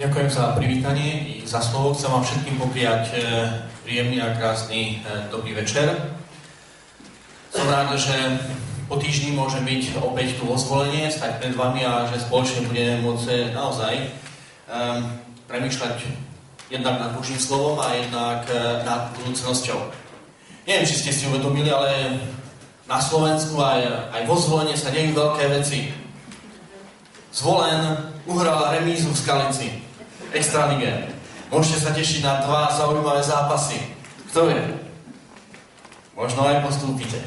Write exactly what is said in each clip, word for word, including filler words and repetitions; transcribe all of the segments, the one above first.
Ďakujem za privítanie i za slovo. Chcem vám všetkým popriať príjemný a krásny dobrý večer. Som rád, že po týždni môžem byť opäť tu vo Zvolenie, stať pred vami a že spoločne budeme môcť naozaj um, premýšľať jednak nad Božím slovom a jednak uh, nad budúcnosťou. Neviem, či ste si uvedomili, ale na Slovensku aj, aj vo Zvolenie sa dejú veľké veci. Zvolen uhral remízu v Skalici. Extra lige. Môžete sa tešiť na dva zaujímavé zápasy. Kto vie? Možno aj postúpite.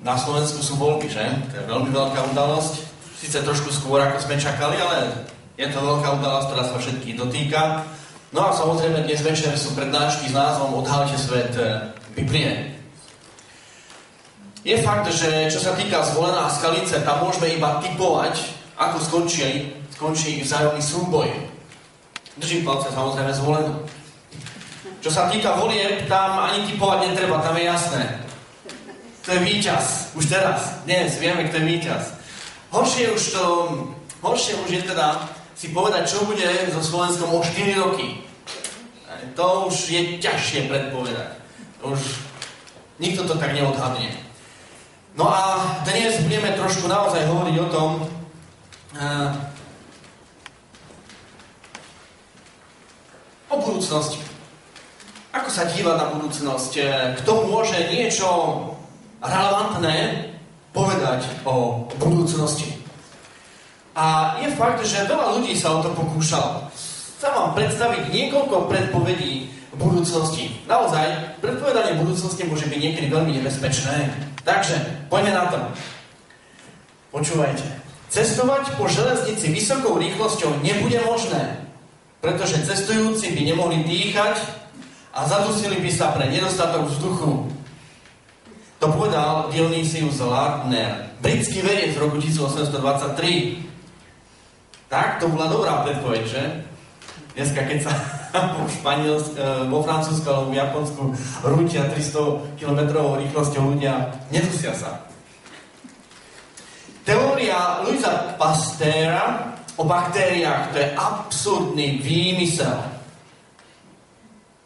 Na Slovensku sú voľby, že? To je veľmi veľká udalosť. Sice trošku skôr, ako sme čakali, ale je to veľká udalosť, ktorá sa všetkých dotýka. No a samozrejme dnes večer sú prednášky s názvom Odhaľte svet Biblie. Je fakt, že čo sa týka Zvolená Skalice, tam môžeme iba tipovať, ako skončí skončí vzájomný súboj. Držím palce samozrejme Zvolenú. Čo sa týka volieb, tam ani tipovať netreba, tam je jasné. To je víťaz, už teraz, dnes vieme, kto je víťaz. Horšie už to, horšie už je teda si povedať, čo bude so Slovenskom o štyri roky. To už je ťažšie predpovedať. Už nikto to tak neodhadne. No a dnes budeme trošku naozaj hovoriť o tom, uh, o budúcnosti. Ako sa dívať na budúcnosť? Kto môže niečo relevantné povedať o budúcnosti? A je fakt, že veľa ľudí sa o to pokúšalo. Chcem vám predstaviť niekoľko predpovedí budúcnosti. Naozaj, predpovedanie budúcnosti môže byť niekedy veľmi nebezpečné. Takže, poďme na to. Počúvajte. Cestovať po železnici vysokou rýchlosťou nebude možné, pretože cestujúci by nemohli dýchať a zadusili by sa pre nedostatok vzduchu. To povedal Dionysius Lardner, britský vedec v roku tisíc osemsto dvadsaťtri. Tak, to bola dobrá predpoveď, že? Dneska, keď sa vo, vo Francúzsku alebo v Japonsku rútia tristo kilometrovou rýchlosťou ľudia, nedusia sa. Teória Louisa Pasteura o baktériách, to je absurdný výmysel.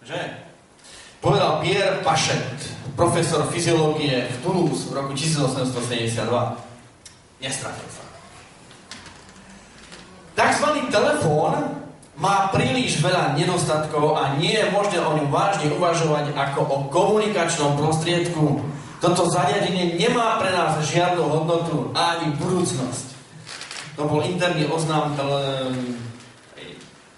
Že? Povedal Pierre Pašet, profesor fyziológie v Toulouse v roku tisíc osemsto sedemdesiatdva. Nestratil sa. Takzvaný telefón má príliš veľa nedostatkov a nie je možné o ňom vážne uvažovať ako o komunikačnom prostriedku. Toto zariadenie nemá pre nás žiadnu hodnotu ani budúcnosť. To bol interný oznám tele...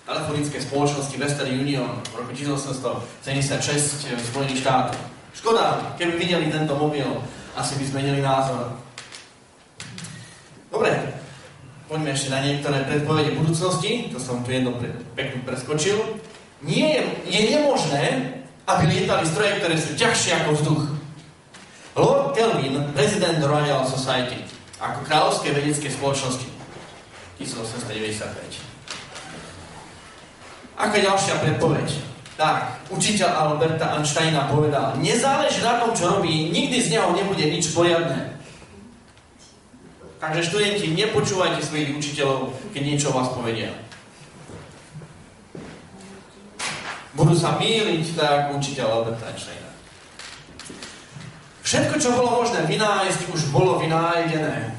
telefonickej spoločnosti Western Union v roku tisíc osemsto sedemdesiatšesť v Spojených štátoch. Škoda, keby videli tento mobil, asi by zmenili názor. Dobre, poďme ešte na niektoré predpovede budúcnosti, to som tu jedno pekne preskočil. Nie je, je nemožné, aby lietali stroje, ktoré sú ťažšie ako vzduch. Lord Kelvin, prezident Royal Society, ako kráľovskej vedeckej spoločnosti, tisíc osemsto deväťdesiatpäť. Aká ďalšia predpoveď? Tak, učiteľ Alberta Einsteina povedal, nezáleží na tom, čo robí, nikdy z neho nebude nič poriadne. Takže študenti, nepočúvajte svojich učiteľov, keď niečo o vás povedia. Budú sa mýliť, tak učiteľ Alberta Einsteina. Všetko, čo bolo možné vynájsť, už bolo vynájdené.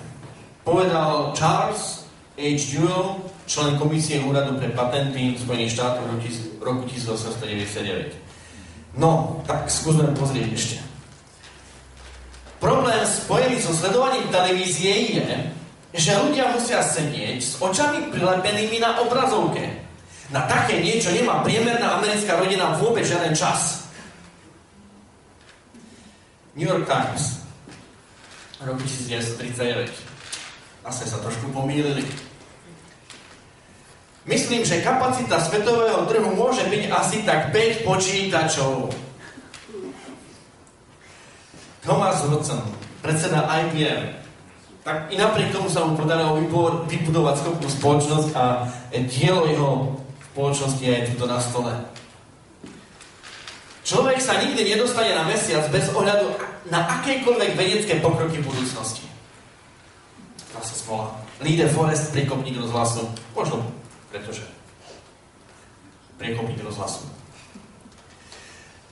Povedal Charles há ú, člen komisie úradu pre patenty Spojených štátov v roku tisíc osemsto deväťdesiatdeväť. No, tak skúsme pozrieť ešte. Problém spojený so sledovaním televízie je, že ľudia musia sedieť s očami prilepenými na obrazovke. Na také niečo nemá priemerná americká rodina vôbec žiaden čas. New York Times, roku tisíc deväťsto tridsaťdeväť. Asi sa trošku pomýlili. Myslím, že kapacita svetového trhu môže byť asi tak päť počítačov. Thomas Hurcon, predseda I B M. Tak i napriek tomu sa mu podarilo vybudovať schopnú spoločnosť a dielo jeho spoločnosti je tu na stole. Človek sa nikdy nedostane na mesiac bez ohľadu na akékoľvek vedecké pokroky v budúcnosti. Zase smola. Líde Forest, priekopník rozhlasu. Možno, pretože priekopník rozhlasu.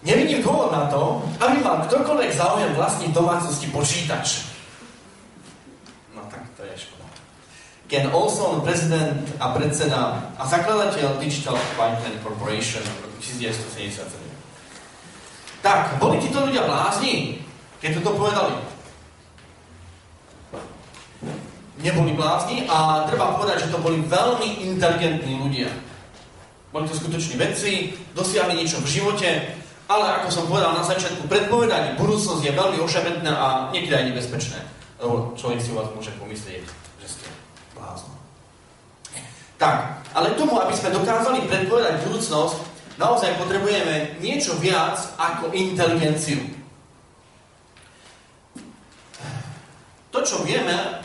Nevidím dôvod na to, aby mal ktokoľvek záujem vlastní domácnosti počítač. No tak to je škoda. Ken Olson, prezident a predseda a zakladateľ Digital White and Corporation v roku devätnásťsedemdesiatsedem. Tak, boli títo ľudia blázni, keď toto povedali? Neboli blázni a treba povedať, že to boli veľmi inteligentní ľudia. Boli to skutoční vedci, dosiahli niečo v živote, ale ako som povedal na začiatku, predpovedanie budúcnosť je veľmi ošemetné a niekedy aj nebezpečné. Lebo človek si u vás môže pomyslieť, že ste blázon. Tak, ale tomu, aby sme dokázali predpovedať budúcnosť, naozaj potrebujeme niečo viac ako inteligenciu. To, čo vieme,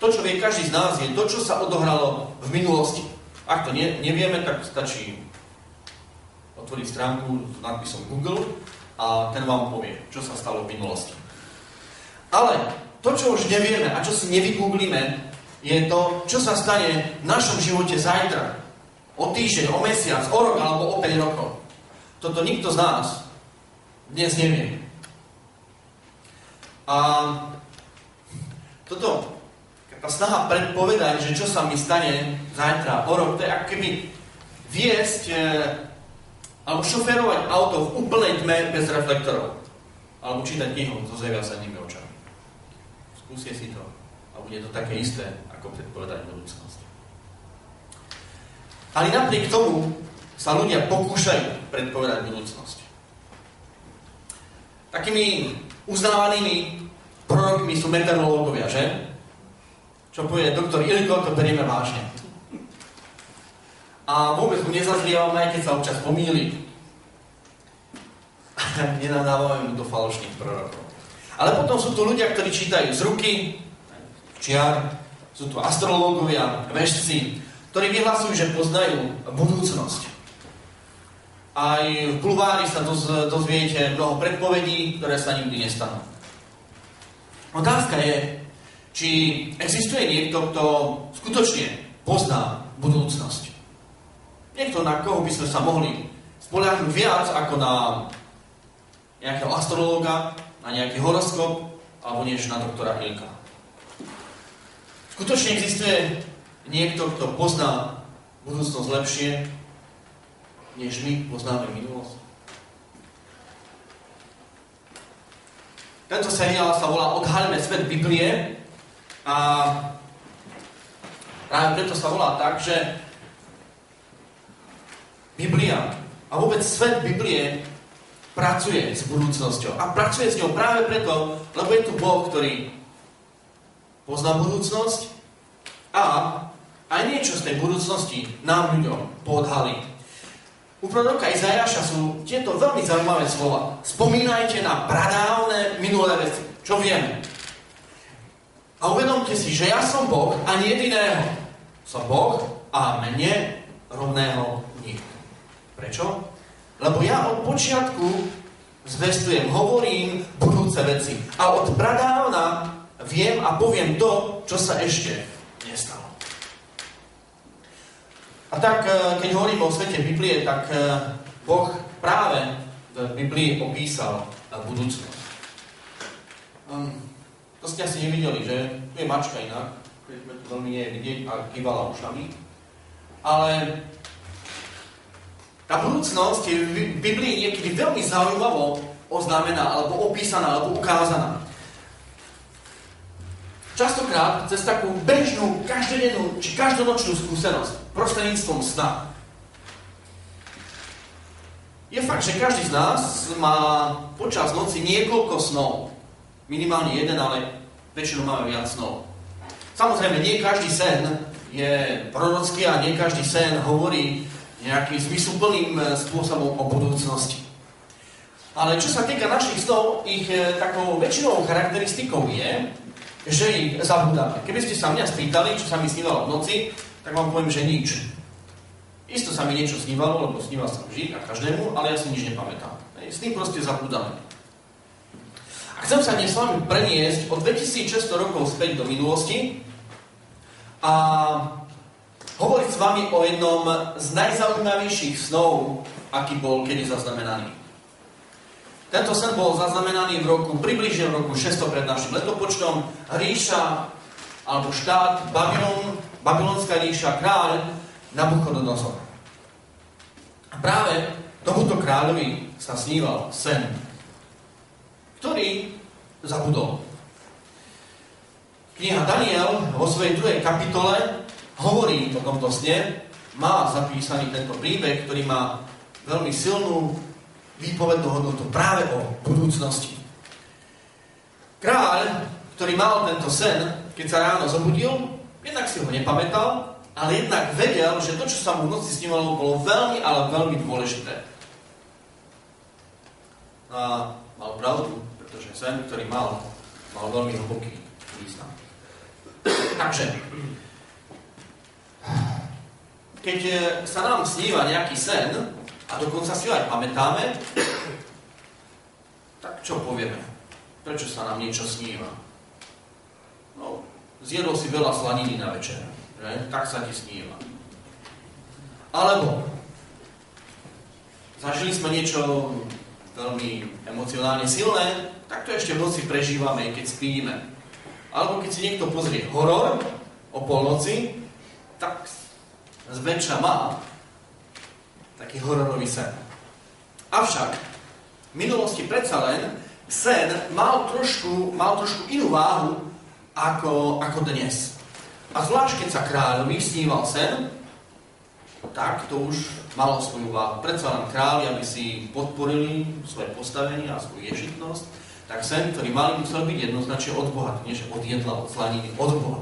to, čo vie každý z nás, je to, čo sa odohralo v minulosti. Ak to ne, nevieme, tak stačí otvoriť stránku s nadpisom Google a ten vám povie, čo sa stalo v minulosti. Ale to, čo už nevieme a čo si nevygooglíme, je to, čo sa stane v našom živote zajtra, o týždeň, o mesiac, o rok alebo o päť rokov. Toto nikto z nás dnes nevie. A toto, tá snaha predpovedať, že čo sa mi stane zajtra, o rok, to je ako keby viesť alebo šoférovať auto v úplnej tme bez reflektorov. Alebo čítať knihu so zaviazanými očami. Skúsie si to a bude to také isté, ako predpovedať budúcnosť. Ale napriek tomu sa ľudia pokúšajú predpovedať budúcnosť. Takými uznávanými prorokmi sú meteorológovia, že? Čo povie doktor Iliko, to berieme vážne. A vôbec mu nezazlievame, aj keď sa občas pomýli. Nenadávame mu do falošných prorokov. Ale potom sú tu ľudia, ktorí čítajú z ruky, čiar, sú tu astrológovia, veštci, ktorí vyhlasujú, že poznajú budúcnosť. Aj v bulvári sa dozviete mnoho predpovedí, ktoré sa nikdy nestanú. Otázka je, či existuje niekto, kto skutočne pozná budúcnosť. Niekto, na koho by sme sa mohli spoľahnúť viac ako na nejakého astrológa, na nejaký horoskop, alebo niečo na doktora Hilka. Skutočne existuje niekto, kto pozná budúcnosť lepšie, než my poznáme minulosť. Tento seriál sa volá Odhaľme svet Biblie a práve preto sa volá tak, že Biblia a vôbec svet Biblie pracuje s budúcnosťou. A pracuje s ňou práve preto, lebo je tu Boh, ktorý pozná budúcnosť a aj niečo z tej budúcnosti nám ľuďom podhalí. U proroka Izaiáša sú tieto veľmi zaujímavé slova. Spomínajte na pradávne minulé veci. Čo vieme? A uvedomte si, že ja som Boh a nie jediného. Som Boh a mne rovného nikto. Prečo? Lebo ja od počiatku zvestujem, hovorím budúce veci. A od pradávna viem a poviem to, čo sa ešte nestalo. A tak, keď hovorím o svete Biblie, tak Boh práve v Biblii opísal budúcnosť. To ste asi nevideli, že? Tu je mačka inak, keďme tu veľmi nie je vidieť a kývala ušami. Ale tá budúcnosť je v Biblii niekedy veľmi zaujímavo oznámená, alebo opísaná, alebo ukázaná. Častokrát cez takú bežnú, každodennú či každonočnú skúsenosť, prostredníctvom sna. Je fakt, že každý z nás má počas noci niekoľko snov. Minimálne jeden, ale väčšinou máme viac snov. Samozrejme, nie každý sen je prorocký a nie každý sen hovorí nejakým zmysluplným spôsobom o budúcnosti. Ale čo sa týka našich snov, ich takou väčšinou charakteristikou je, že ich zabudáme. Keby ste sa mňa spýtali, čo sa mi snívalo v noci, tak vám poviem, že nič. Isto sa mi niečo snívalo, lebo sníval sa vždy a každému, ale ja si nič nepamätám. Sny proste zabudáme. A chcem sa dnes s vami preniesť od dvetisícšesťsto rokov späť do minulosti a hovoriť s vami o jednom z najzaujímavejších snov, aký bol kedy zaznamenaný. Tento sen bol zaznamenaný v roku, približne v roku šesťsto pred našim letopočtom. Ríša, alebo štát, Babylon, Babylonská ríša, kráľ Nabukodonosor. A práve tomuto kráľovi sa sníval sen, ktorý zabudol. Kniha Daniel vo svojej druhej kapitole hovorí o tomto sne, má zapísaný tento príbeh, ktorý má veľmi silnú výpovednú hodnotu práve o budúcnosti. Kráľ, ktorý mal tento sen, keď sa ráno zobudil, jednak si ho nepamätal, ale jednak vedel, že to, čo sa mu v noci snívalo, bolo veľmi, ale veľmi dôležité. A mal pravdu, pretože sen, ktorý mal, mal veľmi hlboký význam. Takže, keď sa nám sníva nejaký sen, a dokonca si ho aj pamätáme, tak čo povieme? Prečo sa nám niečo sníva? No, zjedol si veľa slaniny na večer, že? Tak sa ti sníva. Alebo zažili sme niečo veľmi emocionálne silné, tak to ešte v noci prežívame, keď spíme. Alebo keď si niekto pozrie horor o polnoci, tak zväčša má taký hororový sen. Avšak v minulosti predsa len sen mal trošku, mal trošku inú váhu ako, ako dnes. A zvlášť keď sa kráľovi sníval sen, tak to už malo svoju váhu. Predsa len králi, aby si podporili svoje postavenie a svoju ješitnosť, tak sen, ktorý mali, musel byť jednoznačne od Boha, nie že od jedla, od slaniny, od Boha.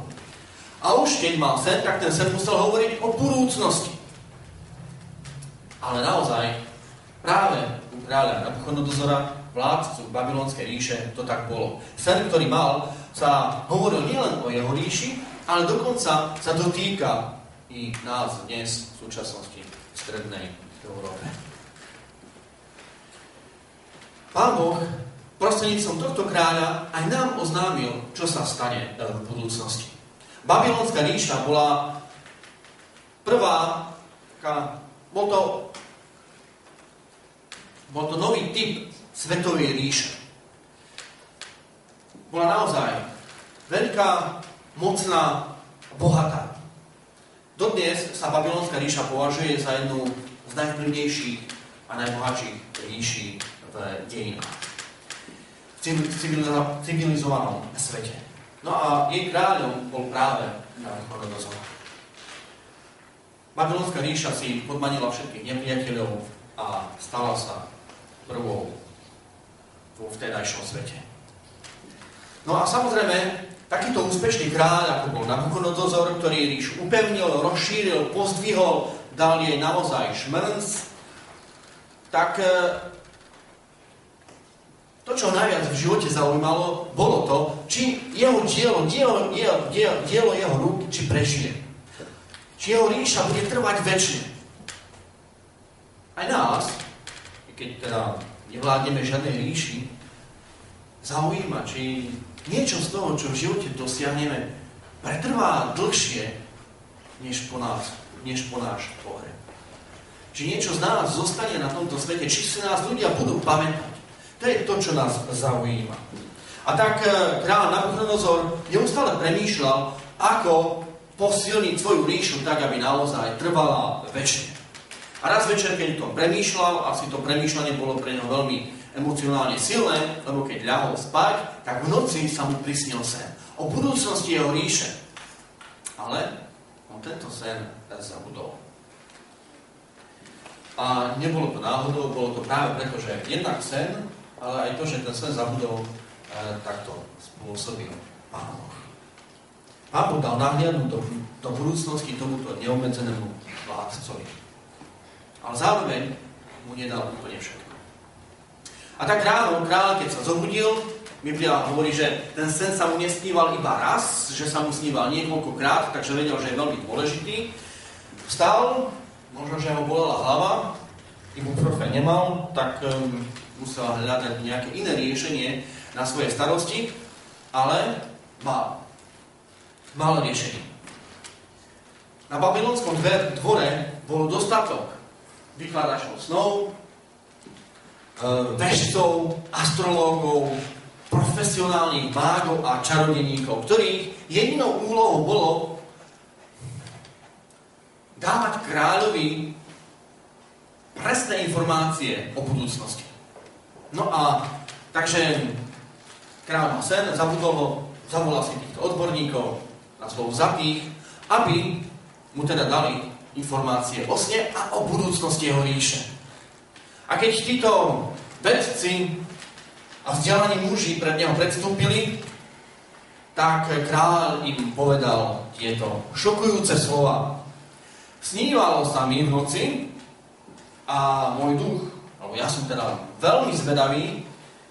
A už keď mal sen, tak ten sen musel hovoriť o budúcnosti. Ale naozaj, práve u kráľa Nabuchodonozora, vládcu Babylonskej ríše, to tak bolo. Sen, ktorý mal, sa hovoril nielen o jeho ríši, ale dokonca sa dotýka i nás dnes v súčasnosti v strednej Európe. Pán Boh prostredníctvom tohto kráľa aj nám oznámil, čo sa stane v budúcnosti. Babylonská ríša bola prvá taká. Bol to, bol to nový typ svetovej ríše. Bola naozaj veľká, mocná, bohatá. Dodnes sa Babylonská ríša považuje za jednu z najvplyvnejších a najbohatších ríší v dejinách. V civilizovanom svete. No a jej kráľom bol práve Nabuchodonozor. Babylonská ríša si podmanila všetkých nepriateľov a stala sa prvou vo vtedajšom svete. No a samozrejme, takýto úspešný kráľ, ako bol Nabuchodonozor, ktorý ríšu upevnil, rozšíril, pozdvihol, dal jej naozaj šmrnc, tak to, čo najviac v živote zaujímalo, bolo to, či jeho dielo, dielo, dielo, dielo, dielo jeho rúk, či prežije. Či jeho ríša bude trvať večne. Aj nás, keď teda nevládneme žiadnej ríši, zaujíma, či niečo z toho, čo v živote dosiahneme, pretrvá dlhšie, než po nás, než po náš pohreb. Či niečo z nás zostane na tomto svete, či si nás ľudia budú pamätať. To je to, čo nás zaujíma. A tak kráľ Nabuchodonozor neustále premýšľal, ako posilniť svoju ríšu tak, aby naozaj trvala večne. A raz večer, keď to premýšľal, asi to premýšľanie bolo pre neho veľmi emocionálne silné, lebo keď ľahol spať, tak v noci sa mu prisnil sen o budúcnosti jeho ríše. Ale on tento sen zabudol. A nebolo to náhodou, bolo to práve preto, že jednak sen, ale aj to, že ten sen zabudol, takto spôsobil Pán Boh. Pán Boh dal nahliadnúť do, do budúcnosti tomuto neobmedzenému vládcovi. Ale zároveň mu nedal úplne všetko. A tak ráno kráľ, keď sa zobudil, Biblia hovorí, že ten sen sa mu nesníval iba raz, že sa mu sníval niekoľkokrát, takže vedel, že je veľmi dôležitý. Vstal, možno, že ho bolela hlava, ibuprofen nemal, tak um, musel hľadať nejaké iné riešenie na svoje starosti, ale mal. Mal riešenie. Na babylonskom dvore bol dostatok vykladačov snov, veštcov, astrológov, profesionálnych mágov a čarodeníkov, ktorých jedinou úlohou bolo dávať kráľovi presné informácie o budúcnosti. No a takže kráľ má sen, zabudol ho, zavolal si týchto odborníkov, nazval zapých, aby mu teda dali informácie o sne a o budúcnosti jeho ríše. A keď títo vedci a vzdialení muži pred neho predstúpili, tak kráľ im povedal tieto šokujúce slova. Snívalo sa mi v noci a môj duch, alebo ja som teda veľmi zvedavý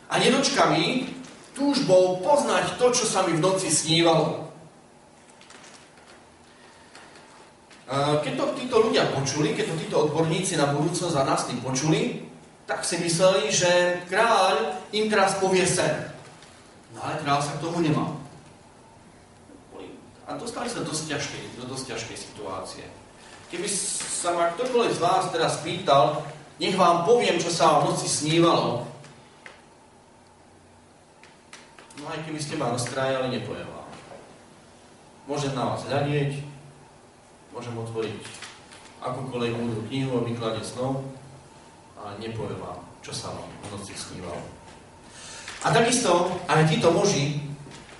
a nedočkavý túžbou poznať to, čo sa mi v noci snívalo. Keď to títo ľudia počuli, keď to títo odborníci na budúcnosť a nás tým počuli, tak si mysleli, že kráľ im teraz povie sen. No ale kráľ sa k tomu nemal. A dostali sa do dosť ťažkej, do dosť ťažkej situácie. Keby sa ma ktokoľvek z vás teraz pýtal, nech vám poviem, čo sa v noci snívalo. No aj keby ste ma rozkrájali, nepoviem vám. Môžem na vás hľadieť, môžem otvoriť akúkoľvek múdru knihu o výklade snov, ale nepoviem vám, čo sa vám v noci snívalo. A takisto, ale títo muži,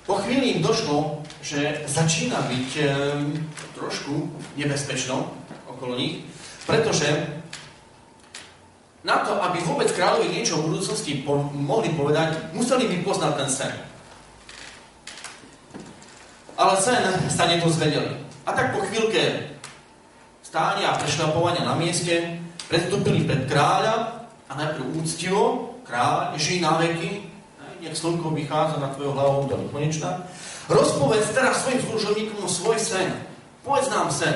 po chvíli im došlo, že začína byť e, trošku nebezpečno okolo nich, pretože na to, aby vôbec kráľovi niečo v budúcnosti po- mohli povedať, museli by poznať ten sen. Ale sen sa nedozvedeli. A tak po chvíľke stánia a prešľapovania na mieste predstúpili pred kráľa a najprv úctivo, kráľ, žij na veky, nech slnko vychádza na tvojou hlavou do konečna, rozpovedz teraz svojim služobníkom svoj sen, povedz nám sen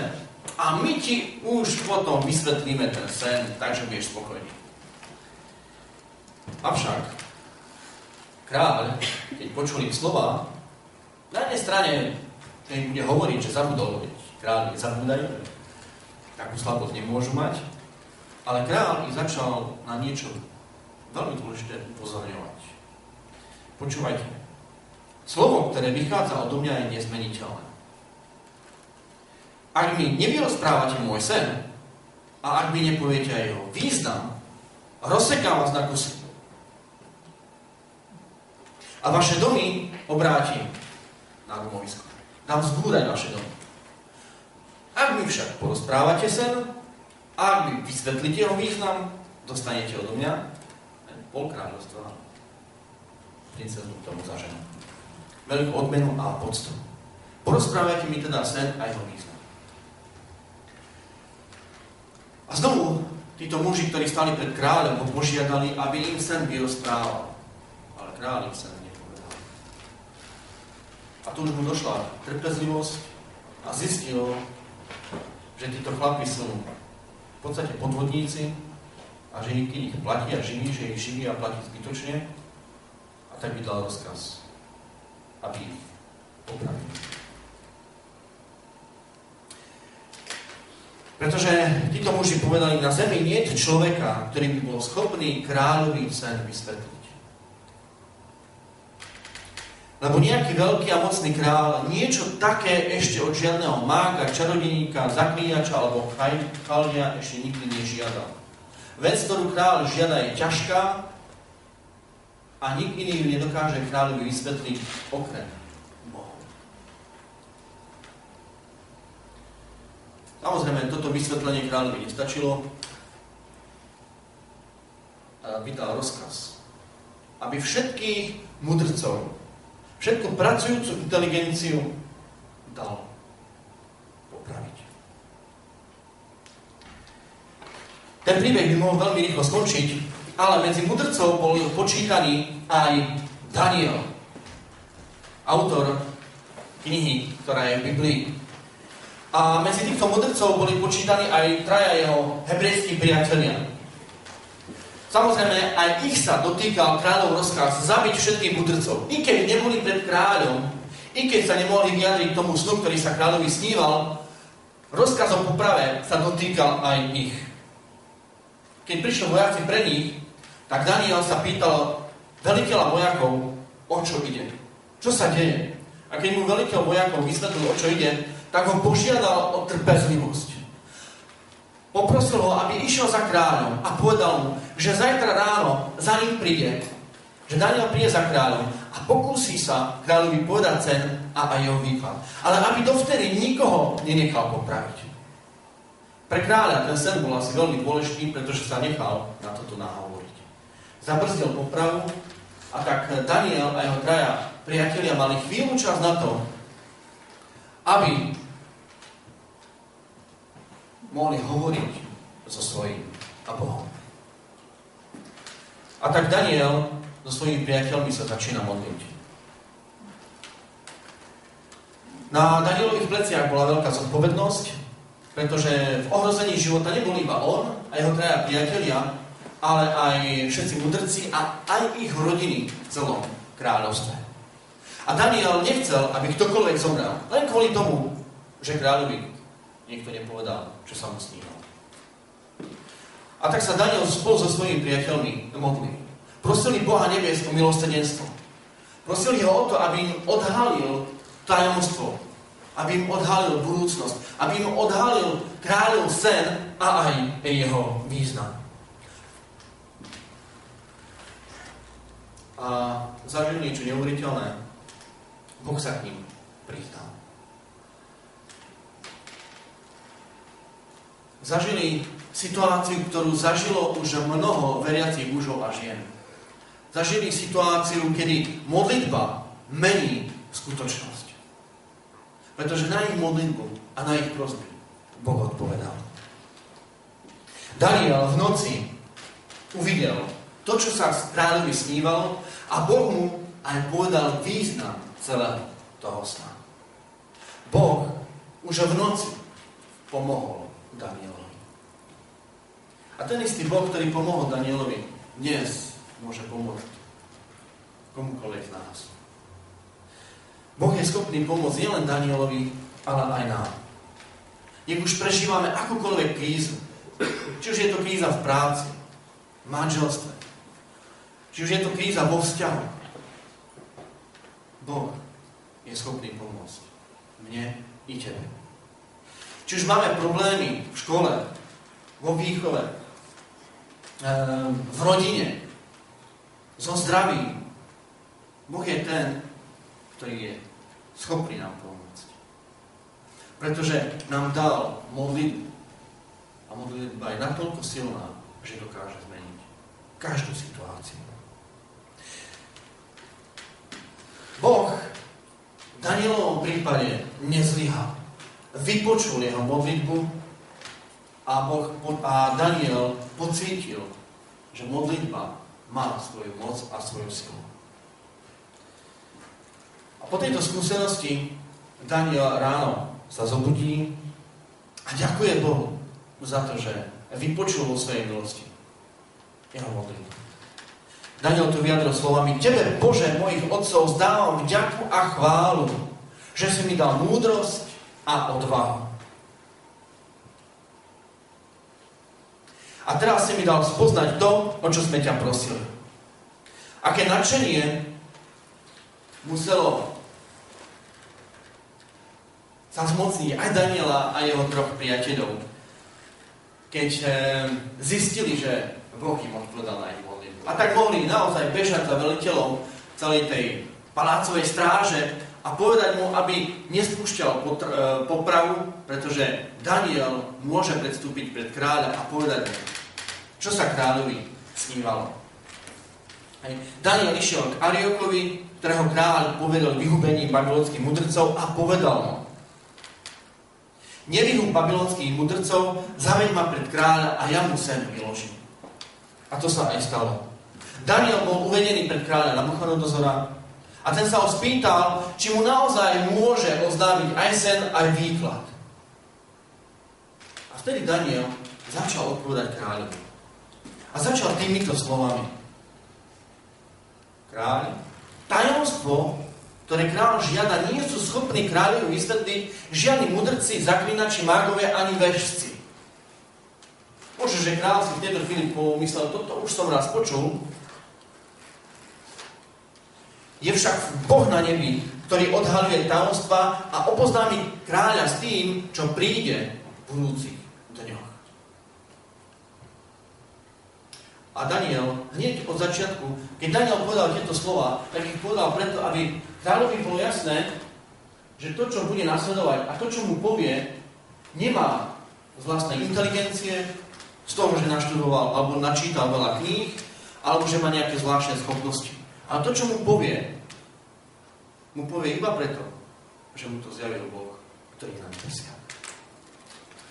a my ti už potom vysvetlíme ten sen, takže budeš spokojný. Avšak kráľ, keď počuli slova, na jednej strane, keď bude hovoriť, že zabudol, veď kráľ nezabúdajú, takú slabosť nemôžu mať, ale kráľ ich začal na niečo veľmi dôležité upozorňovať. Počúvajte. Slovo, ktoré vychádza odo mňa, je nezmeniteľné. Ak mi nevyrozprávate môj sen a ak mi nepoviete aj jeho význam, rozsekám vás na kusy. A vaše domy obrátim na gumovisko. Dám zbúrať vaše domy. Ak mi však porozprávate sen, a ak mi vysvetlíte jeho význam, dostanete odo mňa len pol kráľovstva. Princeznú tomu zaženú. Veľkú odmenu a poctu. Porozprávajte mi teda sen a jeho význam. A znovu títo muži, ktorí stali pred kráľom, ho požiadali, aby im sen vyrozprával. Ale kráľ im sen nepovedal. A tu už mu došla trpezlivosť a zistilo, že títo chlapi sú v podstate podvodníci a že niekedy ich platí a živí, že ich živí a platí zbytočne, a tak vydal rozkaz, aby ich opravil. Pretože títo muži povedali, na zemi nie je človeka, ktorý by bol schopný kráľový sen vysvetliť. Lebo nejaký veľký a mocný kráľ niečo také ešte od žiadneho mága, čarodeníka, zaklíjača alebo chaldia ešte nikdy nežiadal. Vec, ktorú kráľ žiada, je ťažká a nikto iný ju nedokáže kráľovi vysvetliť okrem Boha. Samozrejme, toto vysvetlenie kráľovi nestačilo. Vydal rozkaz, aby všetkých mudrcov, všetko pracujúcu inteligenciu dal popraviť. Ten príbeh by mohol veľmi rýchlo skončiť, ale medzi mudrcov bol počítaný aj Daniel, autor knihy, ktorá je v Biblii. A medzi týchto mudrcov boli počítaní aj traja jeho hebrejskí priatelia. Samozrejme, aj ich sa dotýkal kráľov rozkaz zabiť všetkých mudrcov. I keď neboli pred kráľom, i keď sa nemohli vyjadriť tomu snu, ktorý sa kráľovi sníval, Rozkazom poprave sa dotýkal aj ich. Keď prišli vojaci pre nich, tak Daniel sa pýtal veliteľa vojakov, o čo ide. Čo sa deje? A keď mu veliteľ vojakov vysvetlil, o čo ide, tak ho požiadal o trpezlivosť. Poprosil ho, aby išiel za kráľom a povedal mu, že zajtra ráno za ním príde. Že Daniel príde za kráľom a pokúsi sa kráľovi povedať cen a aj jeho výklad. Ale aby dovtedy nikoho nenechal popraviť. Pre kráľa ten sen bol asi veľmi dôležitý, pretože sa nechal na toto nahovoriť. Zabrzdil popravu a tak Daniel a jeho traja priatelia mali chvíľu čas na to, aby mohli hovoriť so svojím a Bohom. A tak Daniel so svojimi priateľmi sa začína modliť. Na Danielových pleciach bola veľká zodpovednosť, pretože v ohrození života nebol iba on a jeho traja priatelia, ale aj všetci mudrci a aj ich rodiny v celom kráľovstve. A Daniel nechcel, aby ktokoľvek zomrel, len kvôli tomu, že kráľovi niekto nepovedal, čo sa mu sníval. A tak sa Daniel spolu so svojimi priateľmi modlil. Prosili Boha nebies o milosrdenstvo. Prosili ho o to, aby im odhalil tajomstvo, aby im odhalil budúcnosť, aby im odhalil kráľov sen a aj jeho význam. A zažil niečo neuveriteľné. Boh sa k ním priznal. Zažili situáciu, ktorú zažilo už mnoho veriacich mužov a žien. Zažili situáciu, kedy modlitba mení skutočnosť. Pretože na ich modlitbu a na ich prosby Boh odpovedal. Daniel v noci uvidel to, čo sa kráľovi snívalo, a Boh mu aj povedal význam celého toho sna. Boh už v noci pomohol Danielovi. A ten istý Boh, ktorý pomohol Danielovi, dnes môže pomôcť komukoľvek z nás. Boh je schopný pomôcť nielen Danielovi, ale aj nám. Nech už prežívame akúkoľvek krízu, či už je to kríza v práci, v manželstve, či už je to kríza vo vzťahu, Boh je schopný pomôcť mne i tebe. Či už máme problémy v škole, vo výchove, v rodine, so zdravím, Boh je ten, ktorý je schopný nám pomôcť. Pretože nám dal modlitbu. A modlitba je natoľko silná, že dokáže zmeniť každú situáciu. Boh v Danielovom prípade nezlyhal. Vypočul jeho modlitbu a, Boh, a Daniel pocítil, že modlitba má svoju moc a svoju silu. A po tejto skúsenosti Daniel ráno sa zobudí a ďakuje Bohu za to, že vypočul vo svojej milosti jeho modlitbu. Daniel tu vyjadril slovami: Tebe, Bože mojich otcov, zdávam vďaku a chválu, že si mi dal múdrosť a odvahu. A teraz si mi dal spoznať to, o čo sme ťa prosili. Aké nadšenie muselo sa zmocniť aj Daniela a jeho troch priateľov, keď zistili, že Boh im odpovedal na ich modlitbu. A tak mohli naozaj bežať za veliteľom celej tej palácovej stráže a povedať mu, aby nespúšťal popravu, pretože Daniel môže predstúpiť pred kráľa a povedať mu, čo sa kráľovi snívalo. Daniel išiel k Ariokovi, ktorého kráľ povedal vyhubením babylonských mudrcov, a povedal mu: Nevyhub babylonských mudrcov, zaveď ma pred kráľa a ja mu sem vyložím. A to sa aj stalo. Daniel bol uvedený pred kráľa Nabuchodonozora a ten sa ho spýtal, či mu naozaj môže oznámiť aj sen, aj výklad. A vtedy Daniel začal odpovedať kráľovi. A začal týmito slovami: Kráľ, tajomstvo, ktoré kráľ žiada, nie sú schopní kráľovi vysvetliť žiadni mudrci, zaklinači, mágovia ani vešci. Možno, že kráľ si v tejto chvíli pomyslel, toto už som raz počul. Je však Boh na nebi, ktorý odhaľuje tajomstvá a oboznámi kráľa s tým, čo príde v budúcich dňoch. A Daniel, hneď od začiatku, keď Daniel povedal tieto slova, tak ich povedal preto, aby kráľovi bolo jasné, že to, čo bude nasledovať a to, čo mu povie, nemá z vlastnej inteligencie, z toho, že naštudoval alebo načítal veľa kníh, alebo že má nejaké zvláštne schopnosti. Ale to, čo mu povie, mu povie iba preto, že mu to zjavil Boh, ktorý je na nebesiach.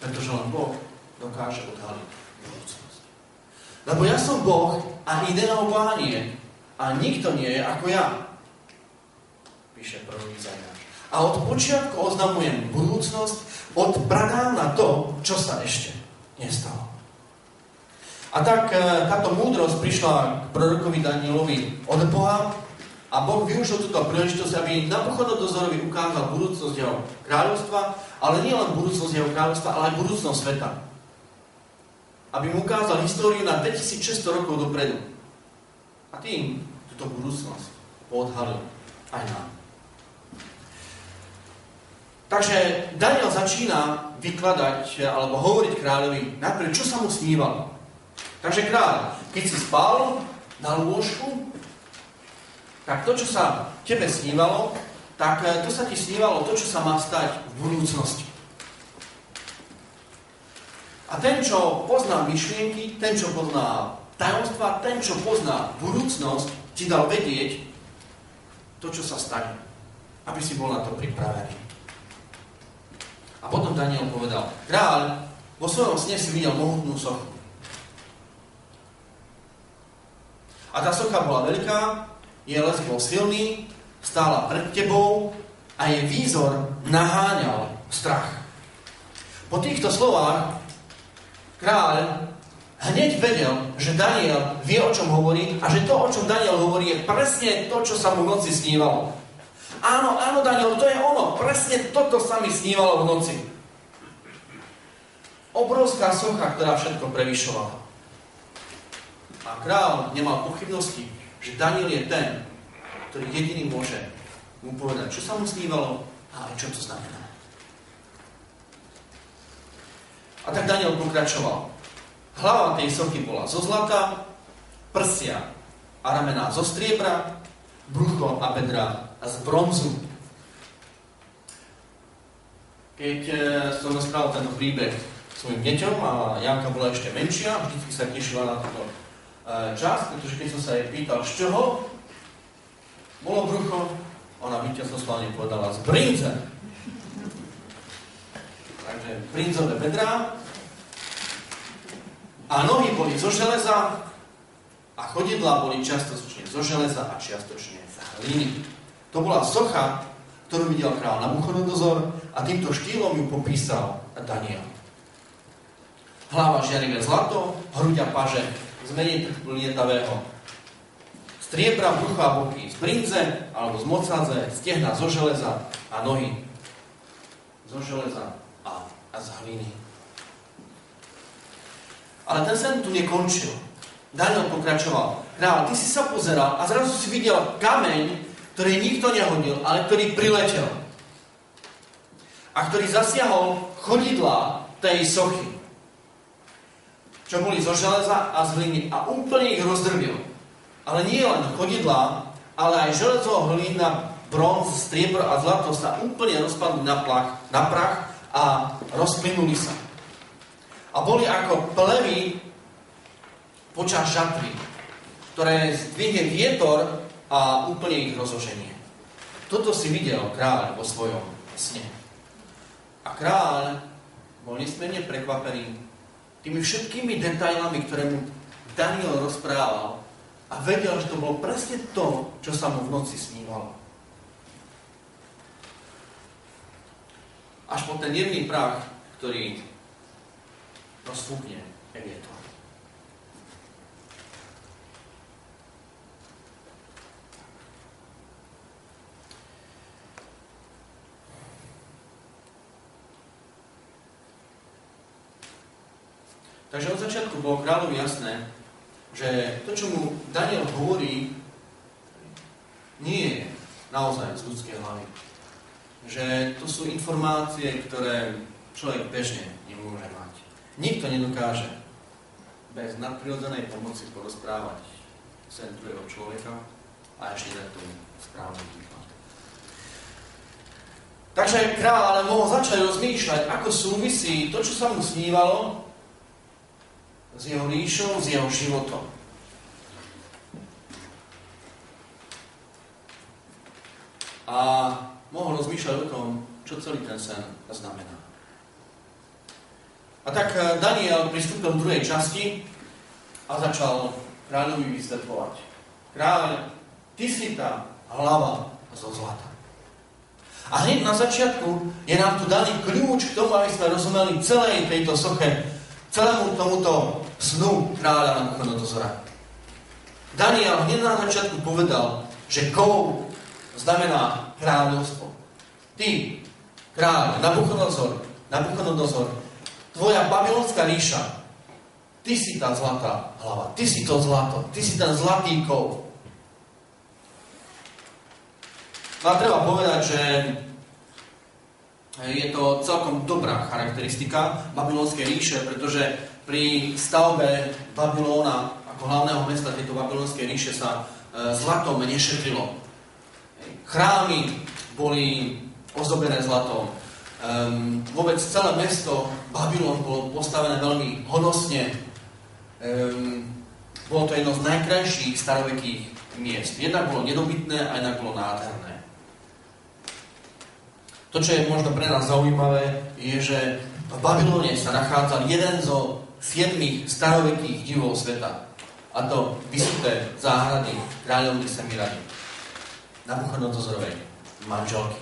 Pretože len Boh dokáže odhaliť budúcnosť. Lebo ja som Boh a ideál Boha nie. A nikto nie je ako ja. Píše prvý Izaiáš. A od počiatku oznamujem budúcnosť, odpradám na to, čo sa ešte nestalo. A tak táto múdrosť prišla k prorokovi Danielovi od Boha a Boh využil túto príležitosť, aby Nabuchodonozorovi ukázal budúcnosť jeho kráľovstva, ale nie len budúcnosť jeho kráľovstva, ale aj budúcnosť sveta. Aby mu ukázal históriu na dvetisícšesťsto rokov dopredu. A tým túto budúcnosť odhalil aj nám. Takže Daniel začína vykladať alebo hovoriť kráľovi najprv, čo sa mu snívalo. Takže kráľ, keď si spal na lôžku, tak to, čo sa tebe snívalo, tak to sa ti snívalo to, čo sa má stať v budúcnosti. A ten, čo pozná myšlienky, ten, čo pozná tajomstva, ten, čo pozná budúcnosť, ti dal vedieť to, čo sa stane. Aby si bol na to pripravený. A potom Daniel povedal, kráľ, vo svojom sne si videl mohutnú sochu. A tá socha bola veľká, jej lesk bol silný, stála pred tebou a jej výzor naháňal strach. Po týchto slovách kráľ hneď vedel, že Daniel vie, o čom hovorí a že to, o čom Daniel hovorí, je presne to, čo sa mu v noci snívalo. Áno, áno, Daniel, to je ono. Presne toto sa mi snívalo v noci. Obrovská socha, ktorá všetko prevyšovala. A kráľ nemal pochybnosti, že Daniel je ten, ktorý jediný môže mu povedať, čo sa mu snívalo a aj čo to znamená. A tak Daniel pokračoval. Hlava tej sochy bola zo zlata, prsia a ramená zo striebra, brucho a bedra z bronzu. Keď som rozprával tento príbeh svojim deťom a Janka bola ešte menšia, vždy sa tešila na túto čas, pretože keď som sa jej pýtal, z čoho bolo brucho, ona víťazno slávne povedala z brinze. Takže brinzové bedrá a nohy boli zo železa a chodidlá boli čiastočne zo železa a čiastočne z hliny. To bola socha, ktorú videl kráľ Nabuchodonozor a týmto štýlom ju popísal Daniel. Hlava žiarivé zlato, hruďa paže z menej lietavého striebra, brucho a boky z brinze alebo z mocadze, stehna zo železa a nohy zo železa a z hliny. Ale ten sen tu nekončil. Daniel pokračoval. Kráľ, ty si sa pozeral a zrazu si videl kameň, ktorý nikto nehodil, ale ktorý priletel. A ktorý zasiahol chodidlá tej sochy, čo boli zo železa a z hliny. A úplne ich rozdrvil. Ale nie len chodidlá, ale aj železo, hlina, bronz, striebro a zlato sa úplne rozpadli na, plach, na prach a rozplynuli sa. A boli ako plevy počas žatvy, ktoré zdvihne vietor a úplne ich rozoženie. Toto si videl kráľ vo svojom sne. A kráľ bol nesmierne prekvapený tými všetkými detailami, ktoré mu Daniel rozprával a vedel, že to bolo presne to, čo sa mu v noci snívalo. Až po ten jemný prach, ktorý rozfúkne vietor. Takže od začiatku bolo kráľovi jasné, že to, čo mu Daniel hovorí, nie je naozaj z ľudskej hlavy. Že to sú informácie, ktoré človek bežne nemôže mať. Nikto nedokáže bez nadprirodzenej pomoci porozprávať sen druhého človeka a ešte dať tomu správny výklad. Takže kráľ ale mohol začať rozmýšľať, ako súvisí to, čo sa mu snívalo, s jeho ríšou, s jeho životom. A mohol rozmýšľať o tom, čo celý ten sen znamená. A tak Daniel pristúpil v druhej časti a začal kráľovi vysvetľovať. Kráľ, ty si tá hlava zo zlata. A hneď na začiatku je nám tu daný kľúč k tomu, aby sme rozumeli celej tejto soche, celému tomuto snu kráľa Nabuchodonozora. Daniel hneď na začiatku povedal, že kou znamená kráľovstvo. Ty, kráľ, Nabuchodonozor, Nabuchodonozor, tvoja babylonská ríša, ty si tá zlatá hlava, ty si to zlato, ty si ten zlatý kov. A treba povedať, že je to celkom dobrá charakteristika babylonskej ríše, pretože pri stavbe Babylóna ako hlavného mesta tejto babylonskej ríše sa zlatom nešetrilo. Chrámy boli ozdobené zlatom. Vôbec celé mesto Babylón bolo postavené veľmi honosne. Bolo to jedno z najkrajších starovekých miest. Jednak bolo nedobytné a jednak bolo nádherné. To, čo je možno pre nás zaujímavé, je, že v Babylóne sa nachádzal jeden zo siedmých starovekých divov sveta. A to vysuté záhrady kráľovny Semirami, Nabuchodonozorovej manželky.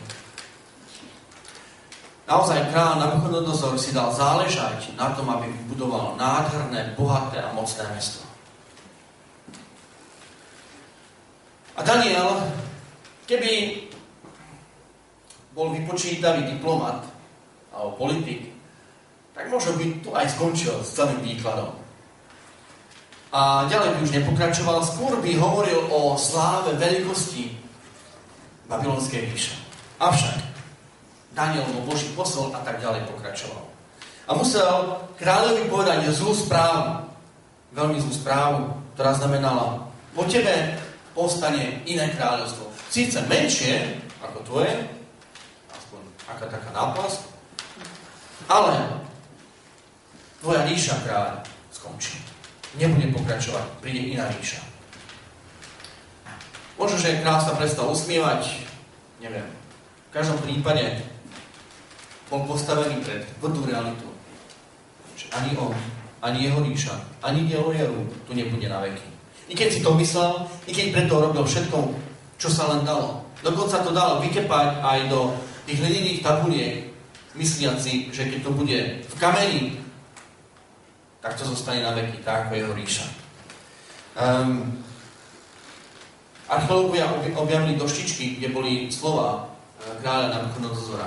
Naozaj kráľ Nabuchodonozor si dal záležať na tom, aby vybudoval nádherné, bohaté a mocné mesto. A Daniel, keby bol vypočítavý diplomat alebo politik, tak možno by tu aj skončil s celým výkladom. A ďalej by už nepokračoval, skôr by hovoril o sláve veľkosti babylonskej ríše. Avšak Daniel mu Boží posol a tak ďalej pokračoval. A musel kráľovi povedať zlú správu, veľmi zlú správu, ktorá znamenala, po tebe postane iné kráľovstvo. Síce menšie ako tvoje, aká taká náplast, ale tvoja ríša, kráľ, skončí. Nebude pokračovať, príde iná ríša. Možno, že kráľ sa prestal usmievať, neviem. V každom prípade bol postavený pred tvrdú realitu. Ani on, ani jeho ríša, ani dielo jeho tu nebude na veky. I keď si to myslel, i keď preto robil všetko, čo sa len dalo. Dokonca to dalo vykepať aj do tých hlinených tabuliek, mysliať si, že keď to bude v kameni, tak to zostane na veky, tak ako jeho ríša. Um, Archeológovia objavili doštičky, kde boli slova kráľa Nabuchodonozora.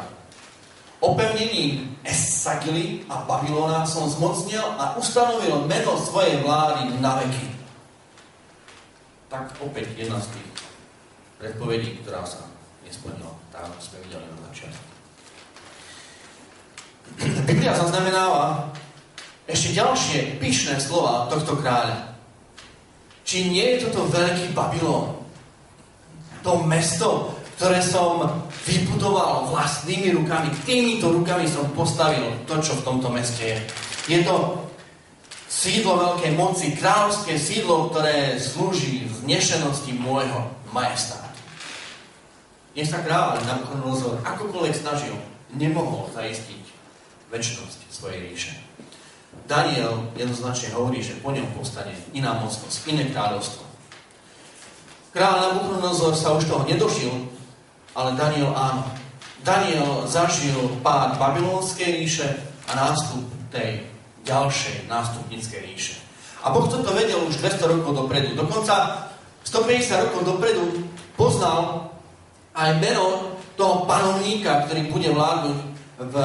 Opevnením Essagily a Babylona som zmocnil a ustanovil meno svojej vlády na veky. Tak opäť jedna z tých predpovedí, ktorá sa nesplnila. Tak sme videli na začiatku. Biblia zaznamenáva ešte ďalšie pyšné slova tohto kráľa. Či nie je toto veľký Babylon? To mesto, ktoré som vybudoval vlastnými rukami. Týmito rukami som postavil to, čo v tomto meste je. Je to sídlo veľkej moci, kráľovské sídlo, ktoré slúži vznešenosti môjho majestátu. Nech sa kráľ Nabuchodonozor akokoľvek snažil, nemohol zaistiť večnosť svojej ríše. Daniel jednoznačne hovorí, že po ňom postane iná mocnosť, iné kráľovstvo. Kráľ Nabuchodonozor sa už toho nedožil, ale Daniel áno. Daniel zažil pád babylonskej ríše a nástup tej ďalšej nástupníckej ríše. A Boh toto vedel už dvesto rokov dopredu. Dokonca stopäťdesiat rokov dopredu poznal aj meno toho panovníka, ktorý bude vládnuť v,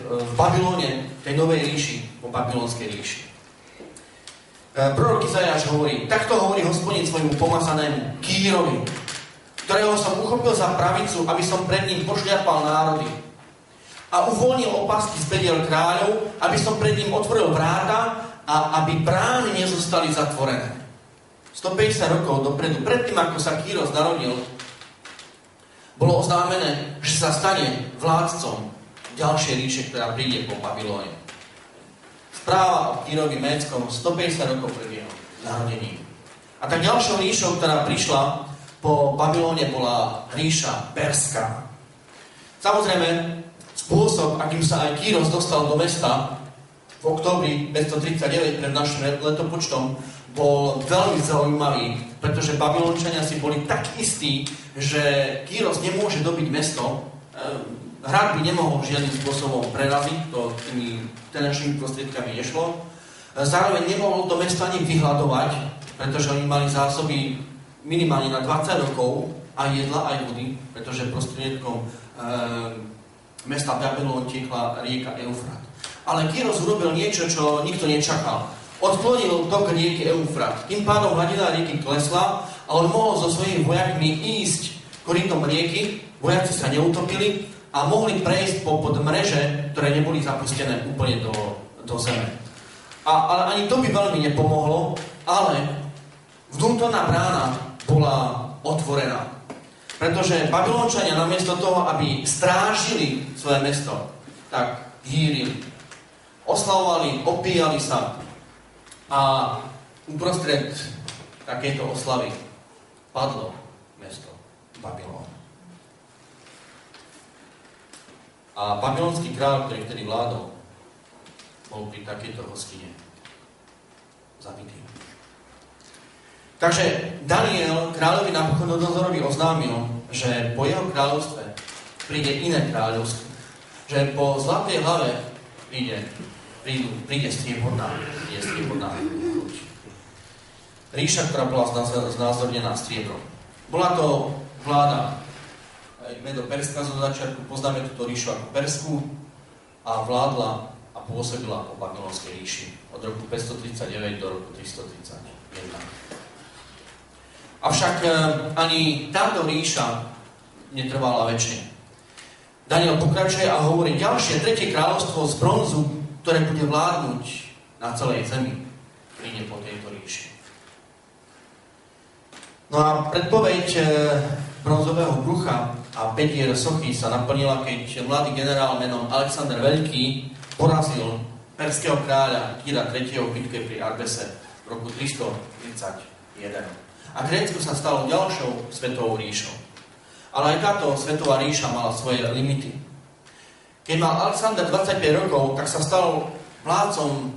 v Babylóne, tej novej ríši po o Babylonskej ríši. Prorok Izaiáš hovorí, takto hovorí Hospodin svojmu pomazanému Kýrovi, ktorého som uchopil za pravicu, aby som pred ním pošliapal národy. A uvoľnil opasky z pediel kráľov, aby som pred ním otvoril vráta a aby brány nezostali zatvorené. stopäťdesiat rokov dopredu, predtým ako sa Kýros narodil, bolo oznámené, že sa stane vládcom ďalšej ríše, ktorá príde po Babylóne. Správa o Kýrovi Médskom stopäťdesiat rokov pred jeho narodením. A tak ďalšou ríšou, ktorá prišla po Babylóne, bola ríša Perzská. Samozrejme, spôsob, akým sa aj Kýros dostal do mesta v októbri päťstotridsaťdeväť pred našim letopočtom, bol veľmi zaujímavý, pretože Babylončania si boli tak istí, že Kýros nemôže dobiť mesto. Hrad by nemohol žiadnym spôsobom preraziť, to tými tenejšími prostriedkami nešlo. Zároveň nemohol to mesto ani vyhľadovať, pretože oni mali zásoby minimálne na dvadsať rokov, aj jedla, aj vody, pretože prostriedkom e, mesta Babylon tiekla rieka Eufrat. Ale Kýros urobil niečo, čo nikto nečakal. Odklonil tok rieky Eufrat. Tým pádom hladina rieky klesla a on mohol so svojimi vojakmi ísť korytom rieky, vojaci sa neutopili a mohli prejsť po pod mreže, ktoré neboli zapustené úplne do, do zeme. A, ale ani to by veľmi nepomohlo, ale vnútorná brána bola otvorená. Pretože Babylončania namiesto toho, aby strážili svoje mesto, tak hýrili, oslavovali, opíjali sa. A uprostred takejto oslavy padlo mesto Babylon. A babylonský kráľ, ktorý vtedy vládol, bol pri takejto hostine zabitý. Takže Daniel kráľovi Nabuchodonozorovi oznámil, že po jeho kráľovstve príde iné kráľovstvo. Že po zlatej hlave príde príde strieborná, príde strieborná chuť. Ríša, ktorá bola znázornená striebrom. Bola to vláda medoperská zo začiatku, poznáme túto ríšu ako perskú, a vládla a pôsobila po Babylonskej ríši od roku päťstotridsaťdeväť do roku tristotridsaťjeden. Avšak ani táto ríša netrvala večne. Daniel pokračuje a hovorí, ďalšie, tretie kráľovstvo z bronzu, ktoré bude vládnuť na celej zemi, príde po tejto ríši. No a predpoveď bronzového brucha a petier sochy sa naplnila, keď mladý generál menom Alexander Veľký porazil perského kráľa Kýra tretieho v bitke pri Ardese v roku tristotridsaťjeden. A Grécko sa stalo ďalšou svetovou ríšou. Ale aj táto svetová ríša mala svoje limity. Keď mal Alexander dvadsaťpäť rokov, tak sa stal vládcom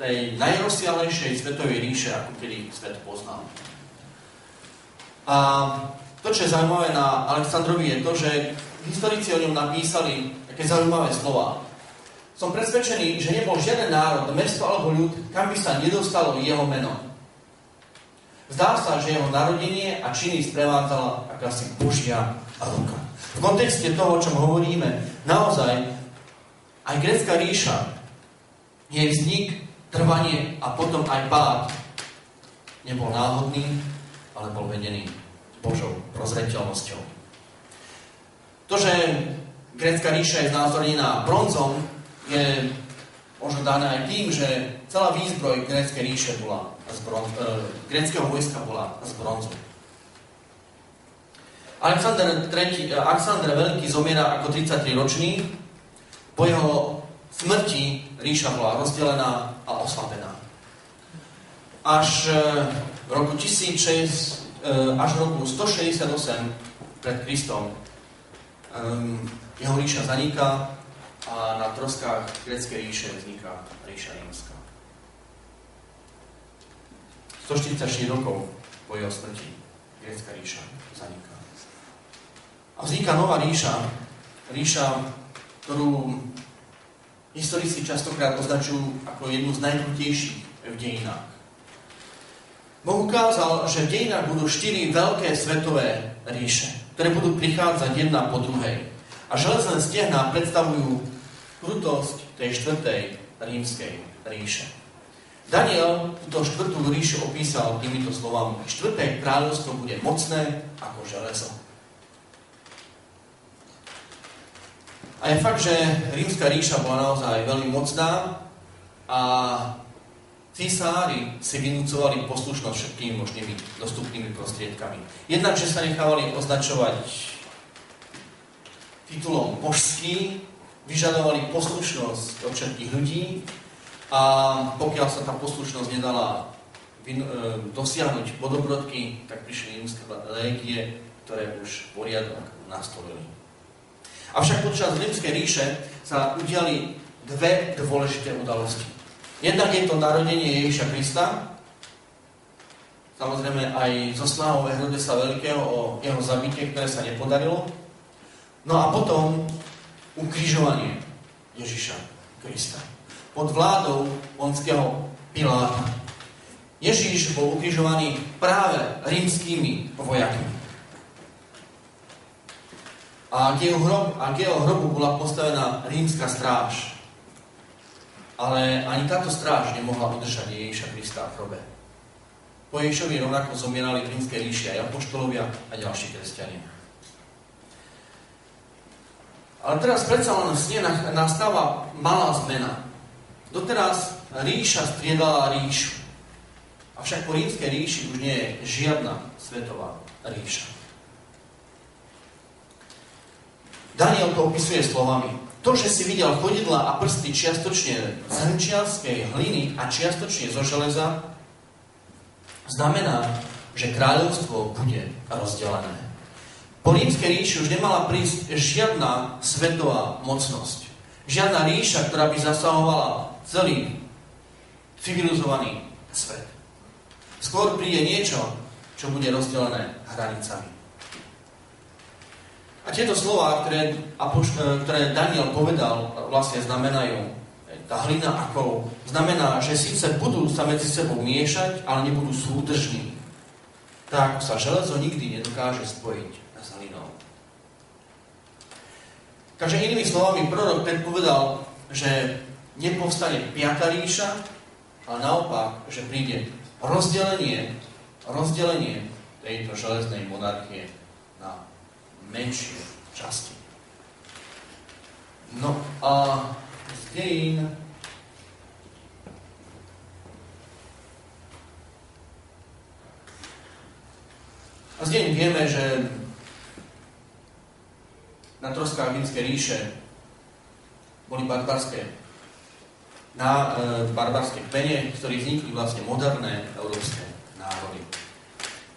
tej najrozsiahlejšej svetovej ríše, ako kedy svet poznal. A to, čo je zaujímavé na Alexandrovi, je to, že historici o ňom napísali také zaujímavé slova. Som presvedčený, že nebol žiaden národ, mesto alebo ľud, kam by sa nedostalo jeho meno. Zdá sa, že jeho narodenie a činy sprevádzala akási božia ruka. V kontexte toho, o čom hovoríme, naozaj aj Grécka ríša, jej vznik, trvanie a potom aj pád nebol náhodný, ale bol vedený Božou prozreteľnosťou. To, že Grécka ríša je znázornená bronzom, je možno dané aj tým, že celá výzbroj Gréckej ríše bola z bronzu, gréckeho vojska bola z bronzu. Alexander tretí. Alexander Veľký zomiera ako tridsaťtriročný. Po jeho smrti ríša bola rozdelená a oslabená. Až v roku stošesťdesiatosem pred Kristom jeho ríša zaniká a na troskách gréckej ríše vzniká ríša rímska. stoštyridsaťštyri rokov po jeho smrti grécka ríša zaniká. A vzniká nová ríša, ríša, ktorú historici častokrát označujú ako jednu z najkrutejších v dejinách. Boh ukázal, že v dejinách budú štyri veľké svetové ríše, ktoré budú prichádzať jedna po druhej. A železné stehná predstavujú krutosť tej štvrtej Rímskej ríše. Daniel túto štvrtú ríšu opísal týmito slovami. Štvrté kráľovstvo bude mocné ako železo. A je fakt, že Rímska ríša bola naozaj veľmi mocná a císári si vynúcovali poslušnosť všetkými možnými dostupnými prostriedkami. Jednakže sa nechávali označovať titulom božský, vyžadovali poslušnosť od všetkých ľudí a pokiaľ sa tá poslušnosť nedala dosiahnuť po dobrodky, tak prišli rímske légie, ktoré už poriadok nastolili. Avšak počas Rímskej ríše sa udiali dve dôležité udalosti. Jednak je to narodenie Ježiša Krista, samozrejme aj zo snahou Ardesa Veľkého o jeho zabitie, ktoré sa nepodarilo. No a potom ukrižovanie Ježiša Krista pod vládou Pontského Piláta. Ježiš bol ukrižovaný práve rímskymi vojakmi. A k jeho hrobu, a k jeho hrobu bola postavená rímska stráž. Ale ani táto stráž nemohla udržať Ježiša Krista v hrobe. Po Ježišovi rovnako zomierali v Rímskej ríši aj apoštolovia a ďalší kresťania. Ale teraz predsa len nastáva malá zmena. Doteraz ríša striedala ríšu. Avšak po Rímskej ríši už nie je žiadna svetová ríša. Daniel to opisuje slovami. To, že si videl chodidla a prsty čiastočne z hrnčiarskej hliny a čiastočne zo železa, znamená, že kráľovstvo bude rozdelené. Po Rímskej ríši už nemala prísť žiadna svetová mocnosť. Žiadna ríša, ktorá by zasahovala celý civilizovaný svet. Skôr príde niečo, čo bude rozdelené hranicami. A tieto slová, ktoré, ktoré Daniel povedal, vlastne znamenajú, tá hlina a kov, znamená, že síce budú sa medzi sebou miešať, ale nebudú súdržní. Tak sa železo nikdy nedokáže spojiť s hlinou. Takže inými slovami prorok predpovedal, že nepovstane piata ríša, ale naopak, že príde rozdelenie, rozdelenie tejto železnej monarchie na menšie časti. No a z dejín a z dejín vieme, že na troskách Rímskej ríše boli barbarské na e, barbarské kmene, ktorí vznikli vlastne moderné európske národy.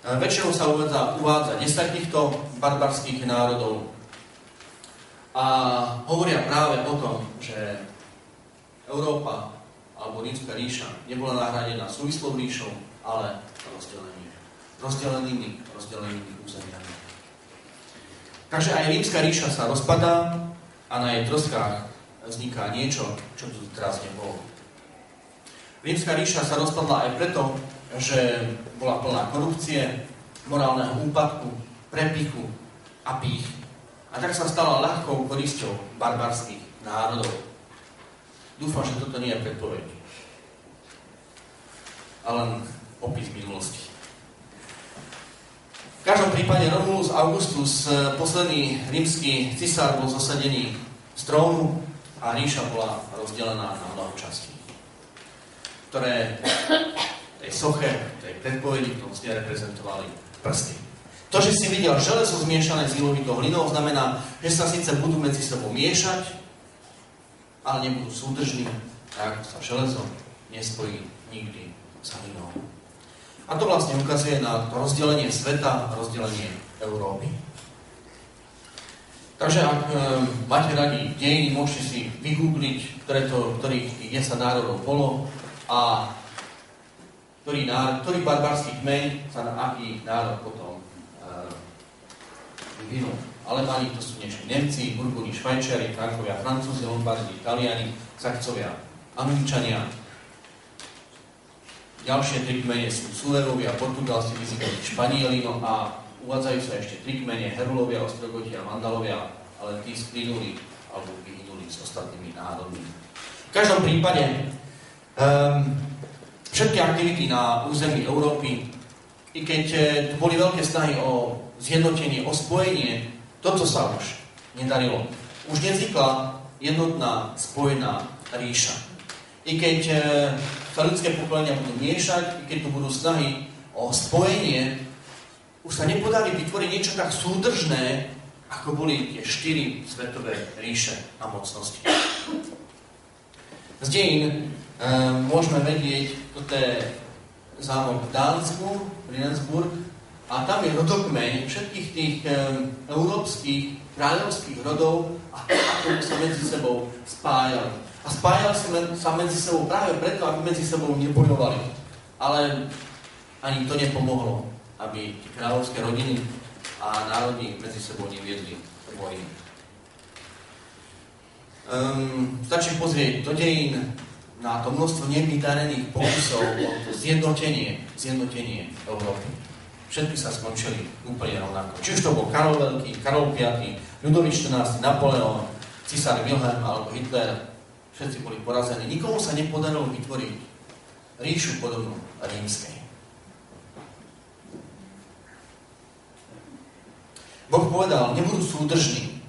Väčšinou sa uvádza, uvádza desať týchto barbarských národov a hovoria práve o tom, že Európa alebo Rímska ríša nebola nahradená súvislou ríšou, ale rozdelenými, rozdelenými, rozdelenými územiami. Takže aj Rímska ríša sa rozpadá a na jej troskách vzniká niečo, čo tu teraz nebolo. Rímska ríša sa rozpadla aj preto, že bola plná korupcie, morálneho úpadku, prepichu a pích. A tak sa stala ľahkou korisťou barbarských národov. Dúfam, že toto nie je predpoveď, ale opis minulosti. V každom prípade Romulus Augustus, posledný rímsky cisár, bol zasadený z trónu a ríša bola rozdelená na mnoho častí, ktoré tej soche, tej predpovedi, ktorú ste reprezentovali prsty. To, že si videl železo zmiešané s ilovitou hlinou, znamená, že sa síce budú medzi sebou miešať, ale nebudú súdržní, tak sa železo nespojí nikdy s hlinou. A to vlastne ukazuje na rozdelenie sveta a rozdelenie Európy. Takže ak e, máte radi dejiny, môžete si vygoogliť, ktoré to, ktorých desať národov bolo a ktorý, ktorý barbarský kmeň sa na aký národ potom vyvinul. E, Alemáni, to sú dnešní Nemci, Burgúni, Švajčiari, Frankovia, Francúzi, Lombardi, Italiani, Saxovia, Angličania. Ďalšie tri kmene sú Sulerovia, Portugalci, Vizigoti, Španieli, no a uvádzajú sa ešte tri kmene, Herulovia, Ostrogotia, Vandalovia, ale tí splynuli alebo vyhynuli s ostatnými národmi. V každom prípade um, všetky aktivity na území Európy, i keď tu boli veľké snahy o zjednotenie, o spojenie, toto sa už nedarilo. Už nevznikla jednotná spojená ríša. I keď e, sa ľudské pokolenia budú miešať, i keď tu budú snahy o spojenie, už sa nepodarí vytvoriť niečo tak súdržné, ako boli tie štyri svetové ríše a mocnosti. Z dejín e, môžeme vedieť, toto je zámok v Dánsku, Rinensburg, a tam je rodokmeň všetkých tých e, európskych kráľovských rodov a ktorú sa medzi sebou spájali. A spájali sa medzi sebou práve preto, aby medzi sebou nebojovali. Ale ani to nepomohlo, aby kráľovské rodiny a národy medzi sebou neviedli vojny. Um, stačí pozrieť do dejín na to množstvo nevydarených pokusov o to zjednotenie, zjednotenie Európy. Všetky sa skončili úplne rovnako. Či už to bol Karol Veľký, Karol V, Ľudovít štrnásty, Napoleon, císar Wilhelm alebo Hitler, všetci boli porazení. Nikomu sa nepodarilo vytvoriť ríšu podobnú rímskej. Boh povedal, nebudú súdržní.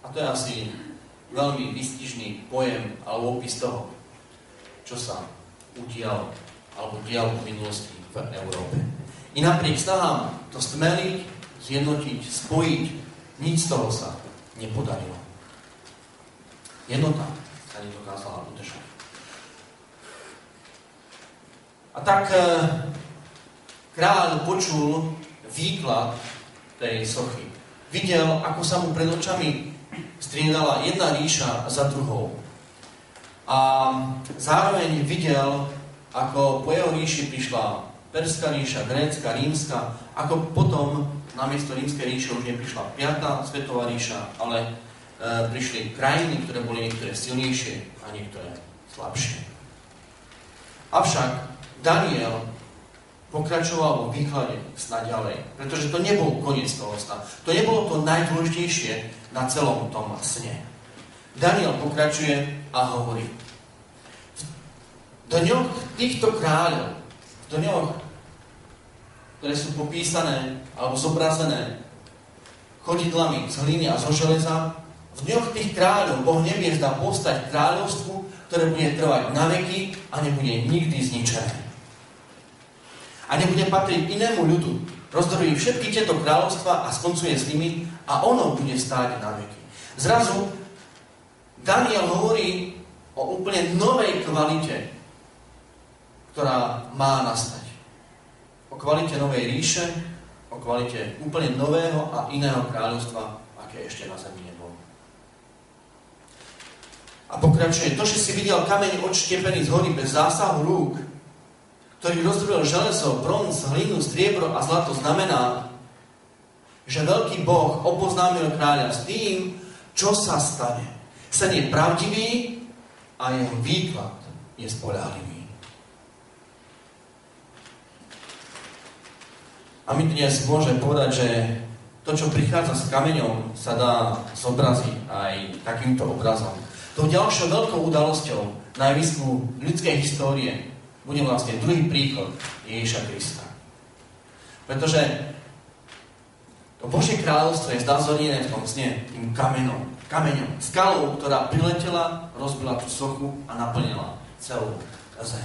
A to je asi veľmi výstižný pojem alebo opis toho, čo sa udialo alebo dialo v minulosti v Európe. I napriek snahám to stmeliť, zjednotiť, spojiť, nič z toho sa nepodarilo. Jednota sa nedokázala udržať. A tak kráľ počul výklad tej sochy. Videl, ako sa mu pred očami striedala jedna ríša za druhou. A zároveň videl, ako po jeho ríši prišla Perzská ríša, Grécka, Rímska, ako potom namiesto Rímskej ríše už neprišla piata svetová ríša, ale e, prišli krajiny, ktoré boli niektoré silnejšie a niektoré slabšie. Avšak Daniel pokračoval vo výklade sna ďalej, pretože to nebol koniec toho sna. To nebolo to najdôležitejšie na celom tom sne. Daniel pokračuje a hovorí: v dňoch týchto kráľov, v dňoch, ktoré sú popísané alebo zobrazené chodidlami z hliny a zo železa, v dňoch tých kráľov Boh neviezd dá postať kráľovstvu, ktoré bude trvať na veky a nebude nikdy zničené. A nebude patriť inému ľudu, rozdrojí všetky tieto kráľovstva a skoncuje s nimi a ono bude stáť na veky. Zrazu Daniel hovorí o úplne novej kvalite, ktorá má nastať. O kvalite novej ríše, o kvalite úplne nového a iného kráľovstva, aké ešte na zemi nebolo. A pokračuje, to, že si videl kameň odštiepený z hory bez zásahu rúk, ktorý rozdrvil železo, bronz, hlinu, striebro a zlato, znamená, že veľký Boh oboznámil kráľa s tým, čo sa stane. Sen je pravdivý a jeho výklad je spoľahlivý. A my dnes môžeme povedať, že to, čo prichádza s kameňom, sa dá zobraziť aj takýmto obrazom. Tou ďalšou veľkou udalosťou na javisku ľudskej histórie bude vlastne druhý príchod Ježiša Krista. Pretože to Božie kráľovstvo je znázornené v tom sne tým kameňom, kameňom, skalou, ktorá priletela, rozbila tú sochu a naplnila celú zem.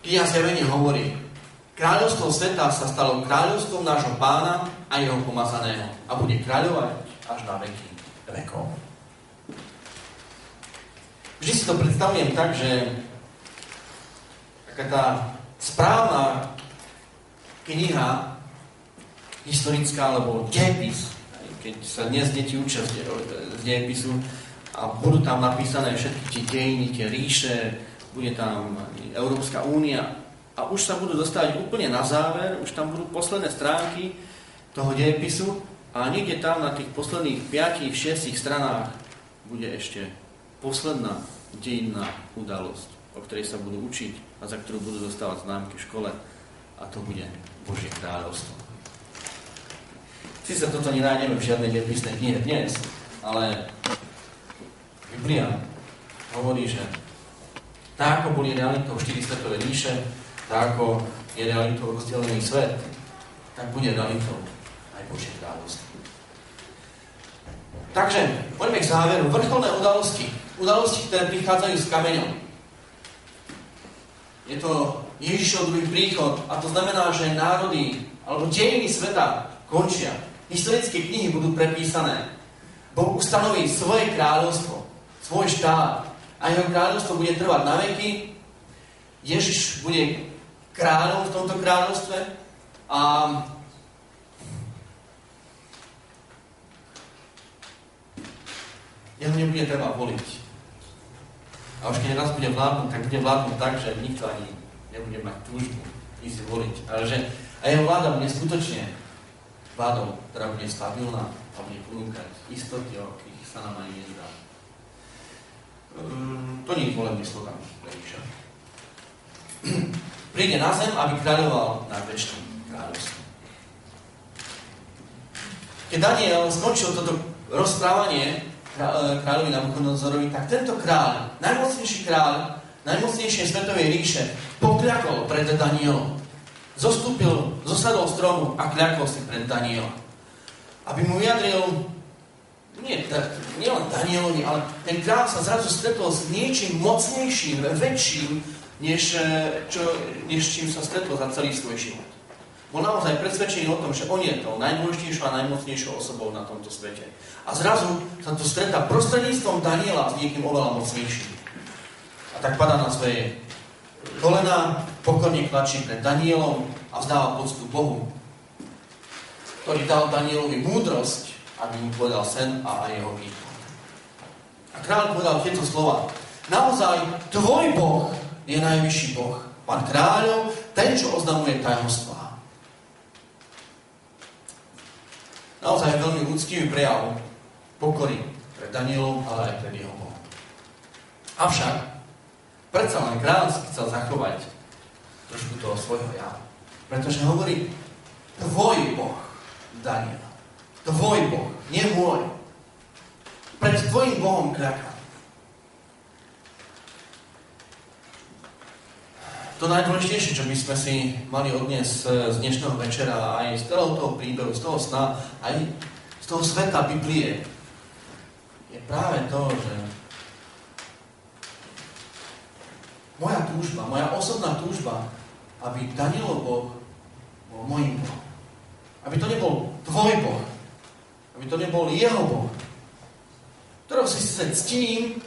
Kniha Zjavenie hovorí: kráľovstvo sveta sa stalo kráľovstvom nášho pána a jeho pomazaného a bude kráľovať až na veky vekov. Vždy si to predstavujem tak, že taká tá správna kniha historická, alebo diepis, keď sa dnes deti učia z diepisu a budú tam napísané všetky tie dejiny, tie ríše, bude tam Európska únia a už sa budú dostávať úplne na záver, už tam budú posledné stránky toho dejepisu a niekde tam na tých posledných piatich, šiestich stranách bude ešte posledná dejinná udalosť, o ktorej sa budú učiť a za ktorú budú dostávať známky v škole, a to bude Božie kráľovstvo. Sice toto nenájdeme v žiadnej dejepisnej knihe dnes, ale Brian hovorí, že tak ako boli realitou štyri svetové ríše, tak ako je realitou rozdelený svet, tak bude realitou aj Božie kráľovstvo. Takže, poďme k záveru. Vrcholné udalosti. Udalosti, ktoré prichádzajú s kameňom. Je to Ježišov druhý príchod a to znamená, že národy alebo dejiny sveta končia. Historické knihy budú prepísané. Boh ustanoví svoje kráľovstvo, svoj štát a jeho kráľovstvo bude trvať na veky. Ježiš bude kráľom v tomto kráľovstve a jeho nebude treba voliť. A už keď raz bude vládnuť, tak bude vládnuť tak, že nikto ani nebude mať túžbu ísť voliť. Ale že a jeho vláda bude skutočne vládou, ktorá bude stabilná a bude ponúkať istoty, o ktorých sa nám ani nezdá. Um, to nie je volebný slogan pre Ježiša. Príde na zem, aby kráľoval nad večným kráľovstvom. Keď Daniel skončil toto rozprávanie kráľovi Nabukodonozorovi, tak tento kráľ, najmocnejší kráľ, najmocnejšie svetovej ríše, pokľakol pred Danielom. Zostúpil, zosadol stromu a kľakol si pred Danielom. Aby mu vyjadril, nie, nie len Danielovi, ale ten kráľ sa zrazu stretol s niečím mocnejším, väčším, Než, čo, než čím sa stretlo za celý svoj život. Bol naozaj presvedčený o tom, že on je tou najdôležitejšou a najmocnejšou osobou na tomto svete. A zrazu sa to stretá prostredníctvom Daniela s niekým oveľa mocnejším. A tak padá na svoje kolená, pokorne kľačí pred Danielom a vzdáva poctu Bohu, ktorý dal Danielovi múdrosť, aby mu povedal sen a aj jeho výkon. A kráľ povedal tieto slova. Naozaj, tvoj Boh je najvyšší Boh, Pán kráľov, ten, čo oznamuje tajomstvá. Naozaj veľmi ľudský prejav pokory pred Danielom, ale aj pred jeho Bohom. Avšak, predsa len kráľ si chcel zachovať trošku toho svojho ja. Pretože hovorí, tvoj Boh, Daniel, tvoj Boh, nie môj. Pred tvojim Bohom kľakám. To najdôležitejšie, čo by sme si mali odniesť z dnešného večera, aj z celého toho príbehu, z toho sna, aj z toho sveta Biblie, je práve to, že moja túžba, moja osobná túžba, aby Danielov Boh bol môjim Bohom. Aby to nebol tvoj Boh. Aby to nebol jeho Boh. Ktorého si sa ctím,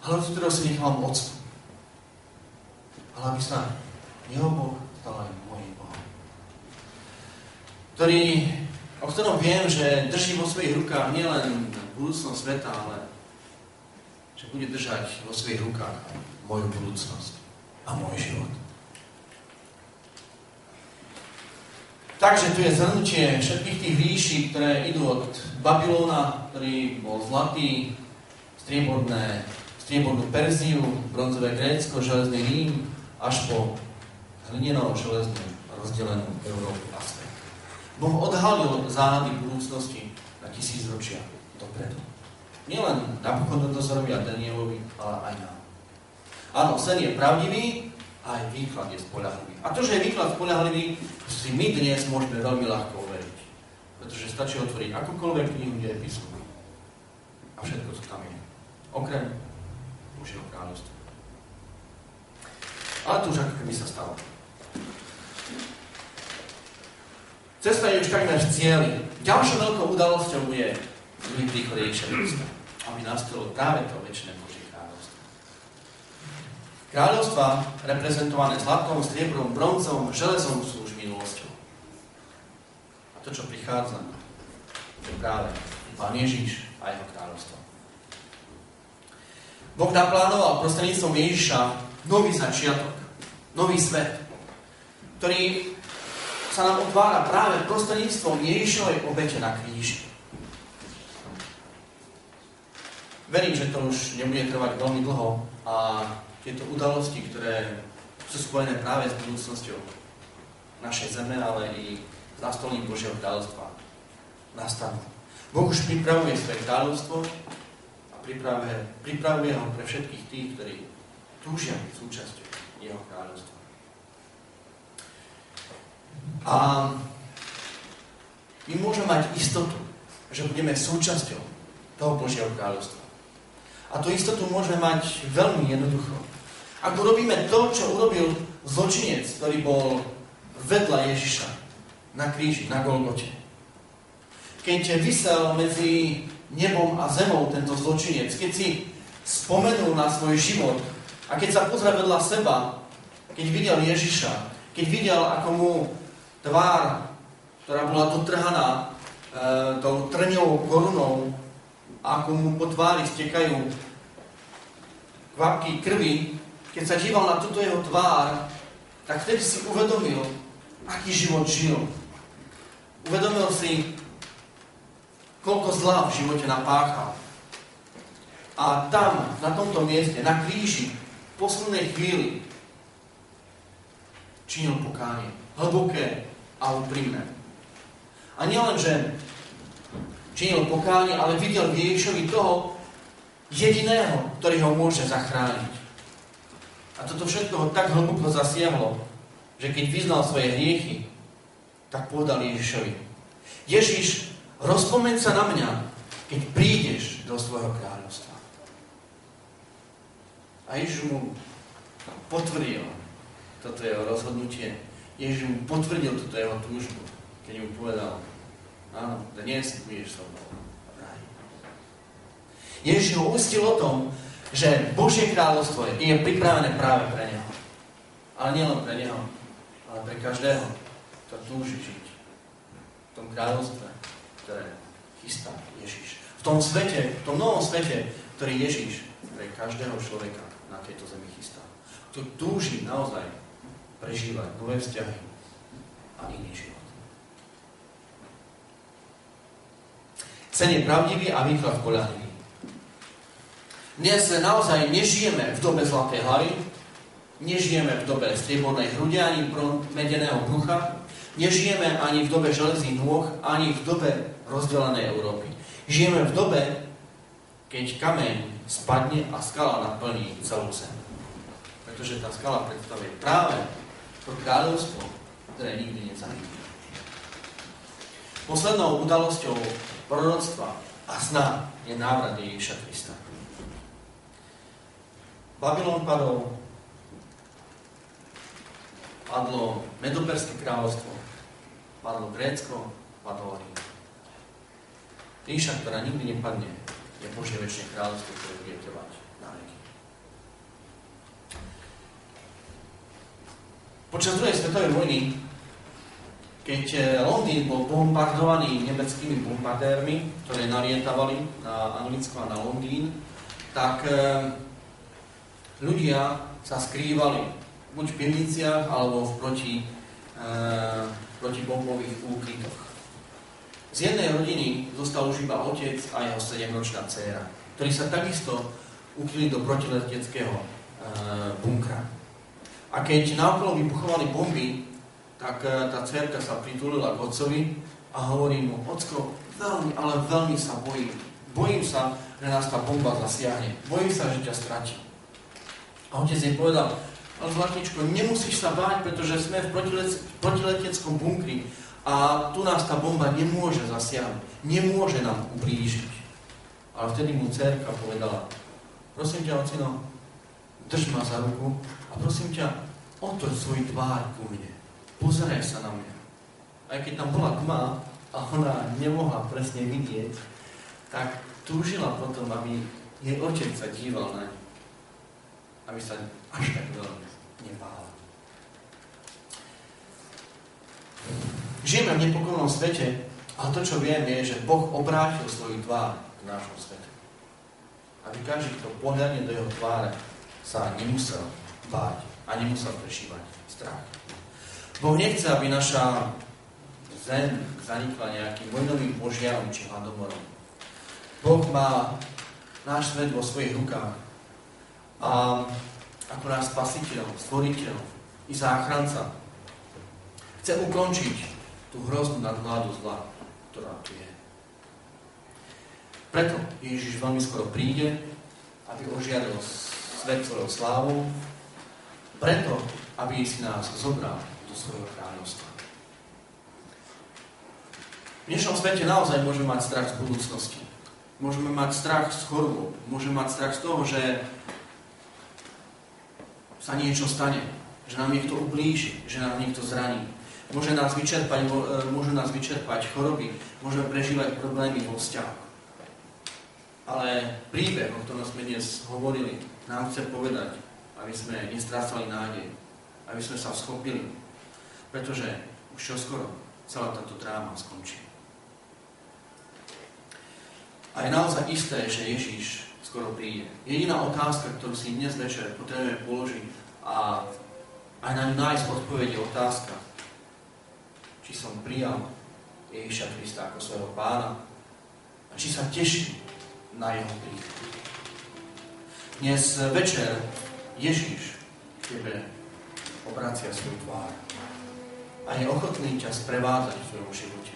ale od ktorého si nechávam odstup. Ale aby sa jeho Boh stal aj môjim Bohom. Ktorý, o ktorom viem, že drží vo svojich rukách nielen budúcnosť sveta, ale že bude držať vo svojich rukách moju budúcnosť a môj život. Takže tu je zhrnutie všetkých tých ríší, ktoré idú od Babylóna, ktorý bol zlatý, strieborné, striebornú Perziu, bronzové Grécko, železný Rím, až po hlinenou železnú rozdelenú Európu a svet. Boh odhalil záhady budúcnosti na tisícročia dopredu. Nielen Nabuchodonozorovi a Danielovi, ale aj nám. Áno, sen je pravdivý, aj výklad je spoľahlivý. A to, že je výklad spoľahlivý, si my dnes môžeme veľmi ľahko overiť. Pretože stačí otvoriť akúkoľvek knihu, kde je písmo. A všetko, čo tam je. Okrem Božieho kráľovstva. Ale to už ako keby sa stalo. Cesta je už takmer v cieli. Ďalšou veľkou udalosťou bude druhý príchod Ježiša Krista, aby nastalo práve to večné Božie kráľovstvo. Kráľovstva reprezentované zlatom, striebrom, bronzom, železom sú už minulosťou. A to, čo prichádza, je práve Pán Ježiš a jeho kráľovstvo. Boh naplánoval prostredníctvom Ježiša nový začiatok, nový svet, ktorý sa nám otvára práve prostredníctvom Ježišovej obete na kríži. Verím, že to už nebude trvať veľmi dlho a tieto udalosti, ktoré sú spojené práve s budúcnosťou našej zeme, ale i s nastolím Božieho kráľovstva, nastanú. Boh už pripravuje svoje kráľovstvo a pripravuje ho pre všetkých tých, ktorí túžia byť súčasťou jeho kráľovstva. A my môžeme mať istotu, že budeme súčasťou toho Božieho kráľovstva. A tú istotu môžeme mať veľmi jednoducho. Ak urobíme to, čo urobil zločinec, ktorý bol vedľa Ježiša na kríži, na Golgote. Keď visel medzi nebom a zemou tento zločinec, keď si spomenul na svoj život a keď sa pozrel vedľa seba, keď videl Ježiša, keď videl, ako mu tvár, ktorá bola dotrhaná e, tou trňovou korunou, ako mu po tvári stekajú kvapky krvi, keď sa díval na túto jeho tvár, tak vtedy si uvedomil, aký život žil. Uvedomil si, koľko zla v živote napáchal. A tam, na tomto mieste, na kríži, v poslednej chvíli, činil pokánie. Hlboké a úprimné. A nielen, že činil pokánie, ale videl v Ježišovi toho jediného, ktorý ho môže zachrániť. A toto všetko ho tak hlboko zasiahlo, že keď vyznal svoje hriechy, tak povedal Ježišovi: Ježiš, rozpomeň sa na mňa, keď prídeš do svojho kráľovstva. A Ježiš mu potvrdil toto jeho rozhodnutie. Ježiš mu potvrdil túto jeho túžbu, keď mu povedal: áno, dnes budeš so mnou v ráji. Ježiš ho uistil o tom, že Božie kráľovstvo je pripravené práve pre neho. Ale nielen pre neho, ale pre každého, kto túži žiť v tom kráľovstve, ktoré chystá Ježiš. V tom svete, v tom novom svete, ktorý Ježiš pre každého človeka na tejto zemi chystá. Tu túži naozaj prežívať nové vzťahy a iný život. Sen je pravdivý a výklad poľahlivý. Dnes naozaj nežijeme v dobe zlatej hlavy, nežijeme v dobe striebornej hrude ani medeného brucha, nežijeme ani v dobe železných nôh, ani v dobe rozdelenej Európy. Žijeme v dobe, keď kameň spadne a skala naplní celú zem. Pretože tá skala predstavuje práve to kráľovstvo, ktoré nikdy nezahynú. Poslednou udalosťou proroctva a sna je návrat Ježiša Krista. Babylon padol, padlo Medoperské kráľovstvo, padlo Grécko, padlo Rím. Ríša, ktorá nikdy nepadne, je Božie večné kráľovstvo, ktoré bude trvať na veky. Počas druhej svetovej vojny, keď Londýn bol bombardovaný nemeckými bombardérmi, ktoré nalietavali na Anglicko a na Londýn, tak ľudia sa skrývali buď v pivniciach, alebo v proti, e, protibombových úkrytoch. Z jednej rodiny zostal už iba otec a jeho sedemročná dcéra, ktorí sa takisto ukryli do protileteckého e, bunkra. A keď naokolo vybuchovali bomby, tak e, tá dcérka sa pritulila k otcovi a hovorí mu: ocko, veľmi, ale veľmi sa bojím. Bojím sa, že nás tá bomba zasiahne. Bojím sa, že ťa stratím. A otec jej povedal: ale zlatničko, nemusíš sa báť, pretože sme v protilec- protileteckom bunkri a tu nás tá bomba nemôže zasiahnuť, nemôže nám ublížiť. Ale vtedy mu dcérka povedala: prosím ťa, ocino, drž ma za ruku a prosím ťa, otoč svoj tvár ku mne, pozeraj sa na mňa. Aj keď tam bola tma a ona nemohla presne vidieť, tak túžila potom, aby jej otec sa díval na ňu, aby sa až tak veľmi nebála. Žijeme v nepokojnom svete, ale to, čo viem, je, že Boh obrátil svoju tvár k nášmu svetu. Aby každý, kto pohľadne do jeho tváre, sa nemusel báť a nemusel prežívať strach. Boh nechce, aby naša zem zanikla nejakým vojnovým požiarom či hladomorom. Boh má náš svet vo svojich rukách a ako náš spasiteľ, stvoriteľ i záchranca chce ukončiť tú hroznú nadvládu zla, ktorá tu je. Preto Ježiš veľmi skoro príde, aby ožiadil svet svojou slávou, preto, aby si nás zobral do svojho kráľovstva. V dnešnom svete naozaj môžeme mať strach z budúcnosti. Môžeme mať strach z choroby, môžeme mať strach z toho, že sa niečo stane, že nám niekto ublíži, že nám niekto zraní. Môže nás vyčerpať, môžu nás vyčerpať choroby, môžeme prežívať problémy vo vzťahoch. Ale príbeh, o ktorom sme dnes hovorili, nám chce povedať, aby sme nestrácali nádej, aby sme sa schopili, pretože už čoskoro celá táto dráma skončí. A je naozaj isté, že Ježiš skoro príde. Jediná otázka, ktorú si dnes večer potrebujeme položiť a aj na ňu nájsť odpoveď, je otázka, či som prijal Ježiša Krista ako svojho pána a či sa teším na jeho príchod. Dnes večer Ježiš tebe obracia svoju tvár a je ochotný ťa sprevádzať v svojom živote.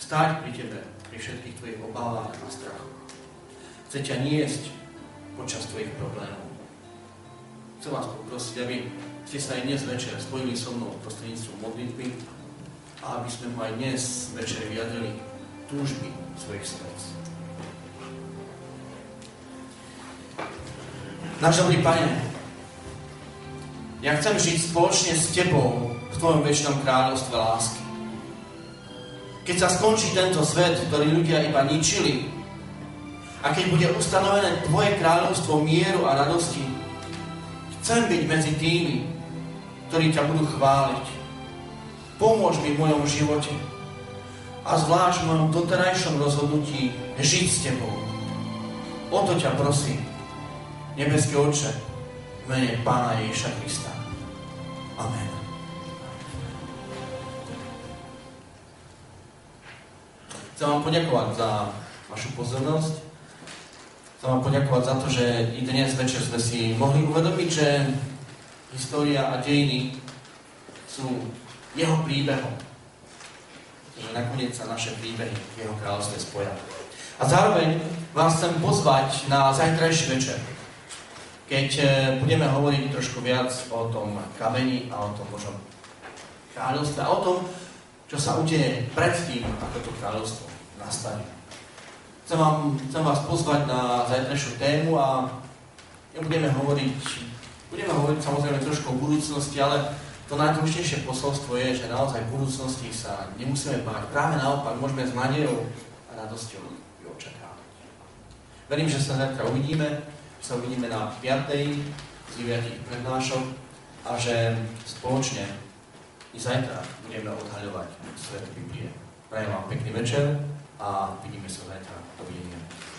Stáť pri tebe pri všetkých tvojich obávach a strachoch. Chce ťa niesť počas tvojich problémov. Chcem vás poprosiť, aby ste sa aj dnes večer spojili so mnou prostredníctvom modlitby a aby sme aj dnes večer vyjadrili túžby svojich srdc. Náš dobrý Pane, ja chcem žiť spoločne s Tebou v Tvojom večnom kráľovstve lásky. Keď sa skončí tento svet, ktorý ľudia iba ničili, a keď bude ustanovené Tvoje kráľovstvo mieru a radosti, chcem byť medzi tými, ktorí ťa budú chváliť. Pomôž mi v mojom živote a zvlášť v mojom doterajšom rozhodnutí žiť s Tebou. O to ťa prosím, Nebeský Otče, v mene Pána Ježiša Krista. Amen. Chcem vám poďakovať za vašu pozornosť. Chcem vám poďakovať za to, že i dnes večer sme si mohli uvedomiť, že história a dejiny sú jeho príbehom. Že nakoniec sa naše príbehy v jeho kráľovstve spoja. A zároveň vás chcem pozvať na zajtrajší večer, keď budeme hovoriť trošku viac o tom kameni a o tom Božom kráľovstve a o tom, čo sa udeje predtým, ako to kráľovstvo nastane. Chcem, vám, chcem vás pozvať na zajtrajšiu tému a budeme hovoriť, budeme hovoriť samozrejme trošku o budúcnosti, ale to najdôležitejšie posolstvo je, že naozaj v budúcnosti sa nemusíme báť. Práve naopak, môžeme s nádejou a radosťou ju očakávať. Verím, že sa zajtra uvidíme. Sa uvidíme na piatej z deviatich prednášok a že spoločne i zajtra budeme odhaľovať svet Biblie. Prajem vám pekný večer a vidíme sa zajtra. Dovidenia.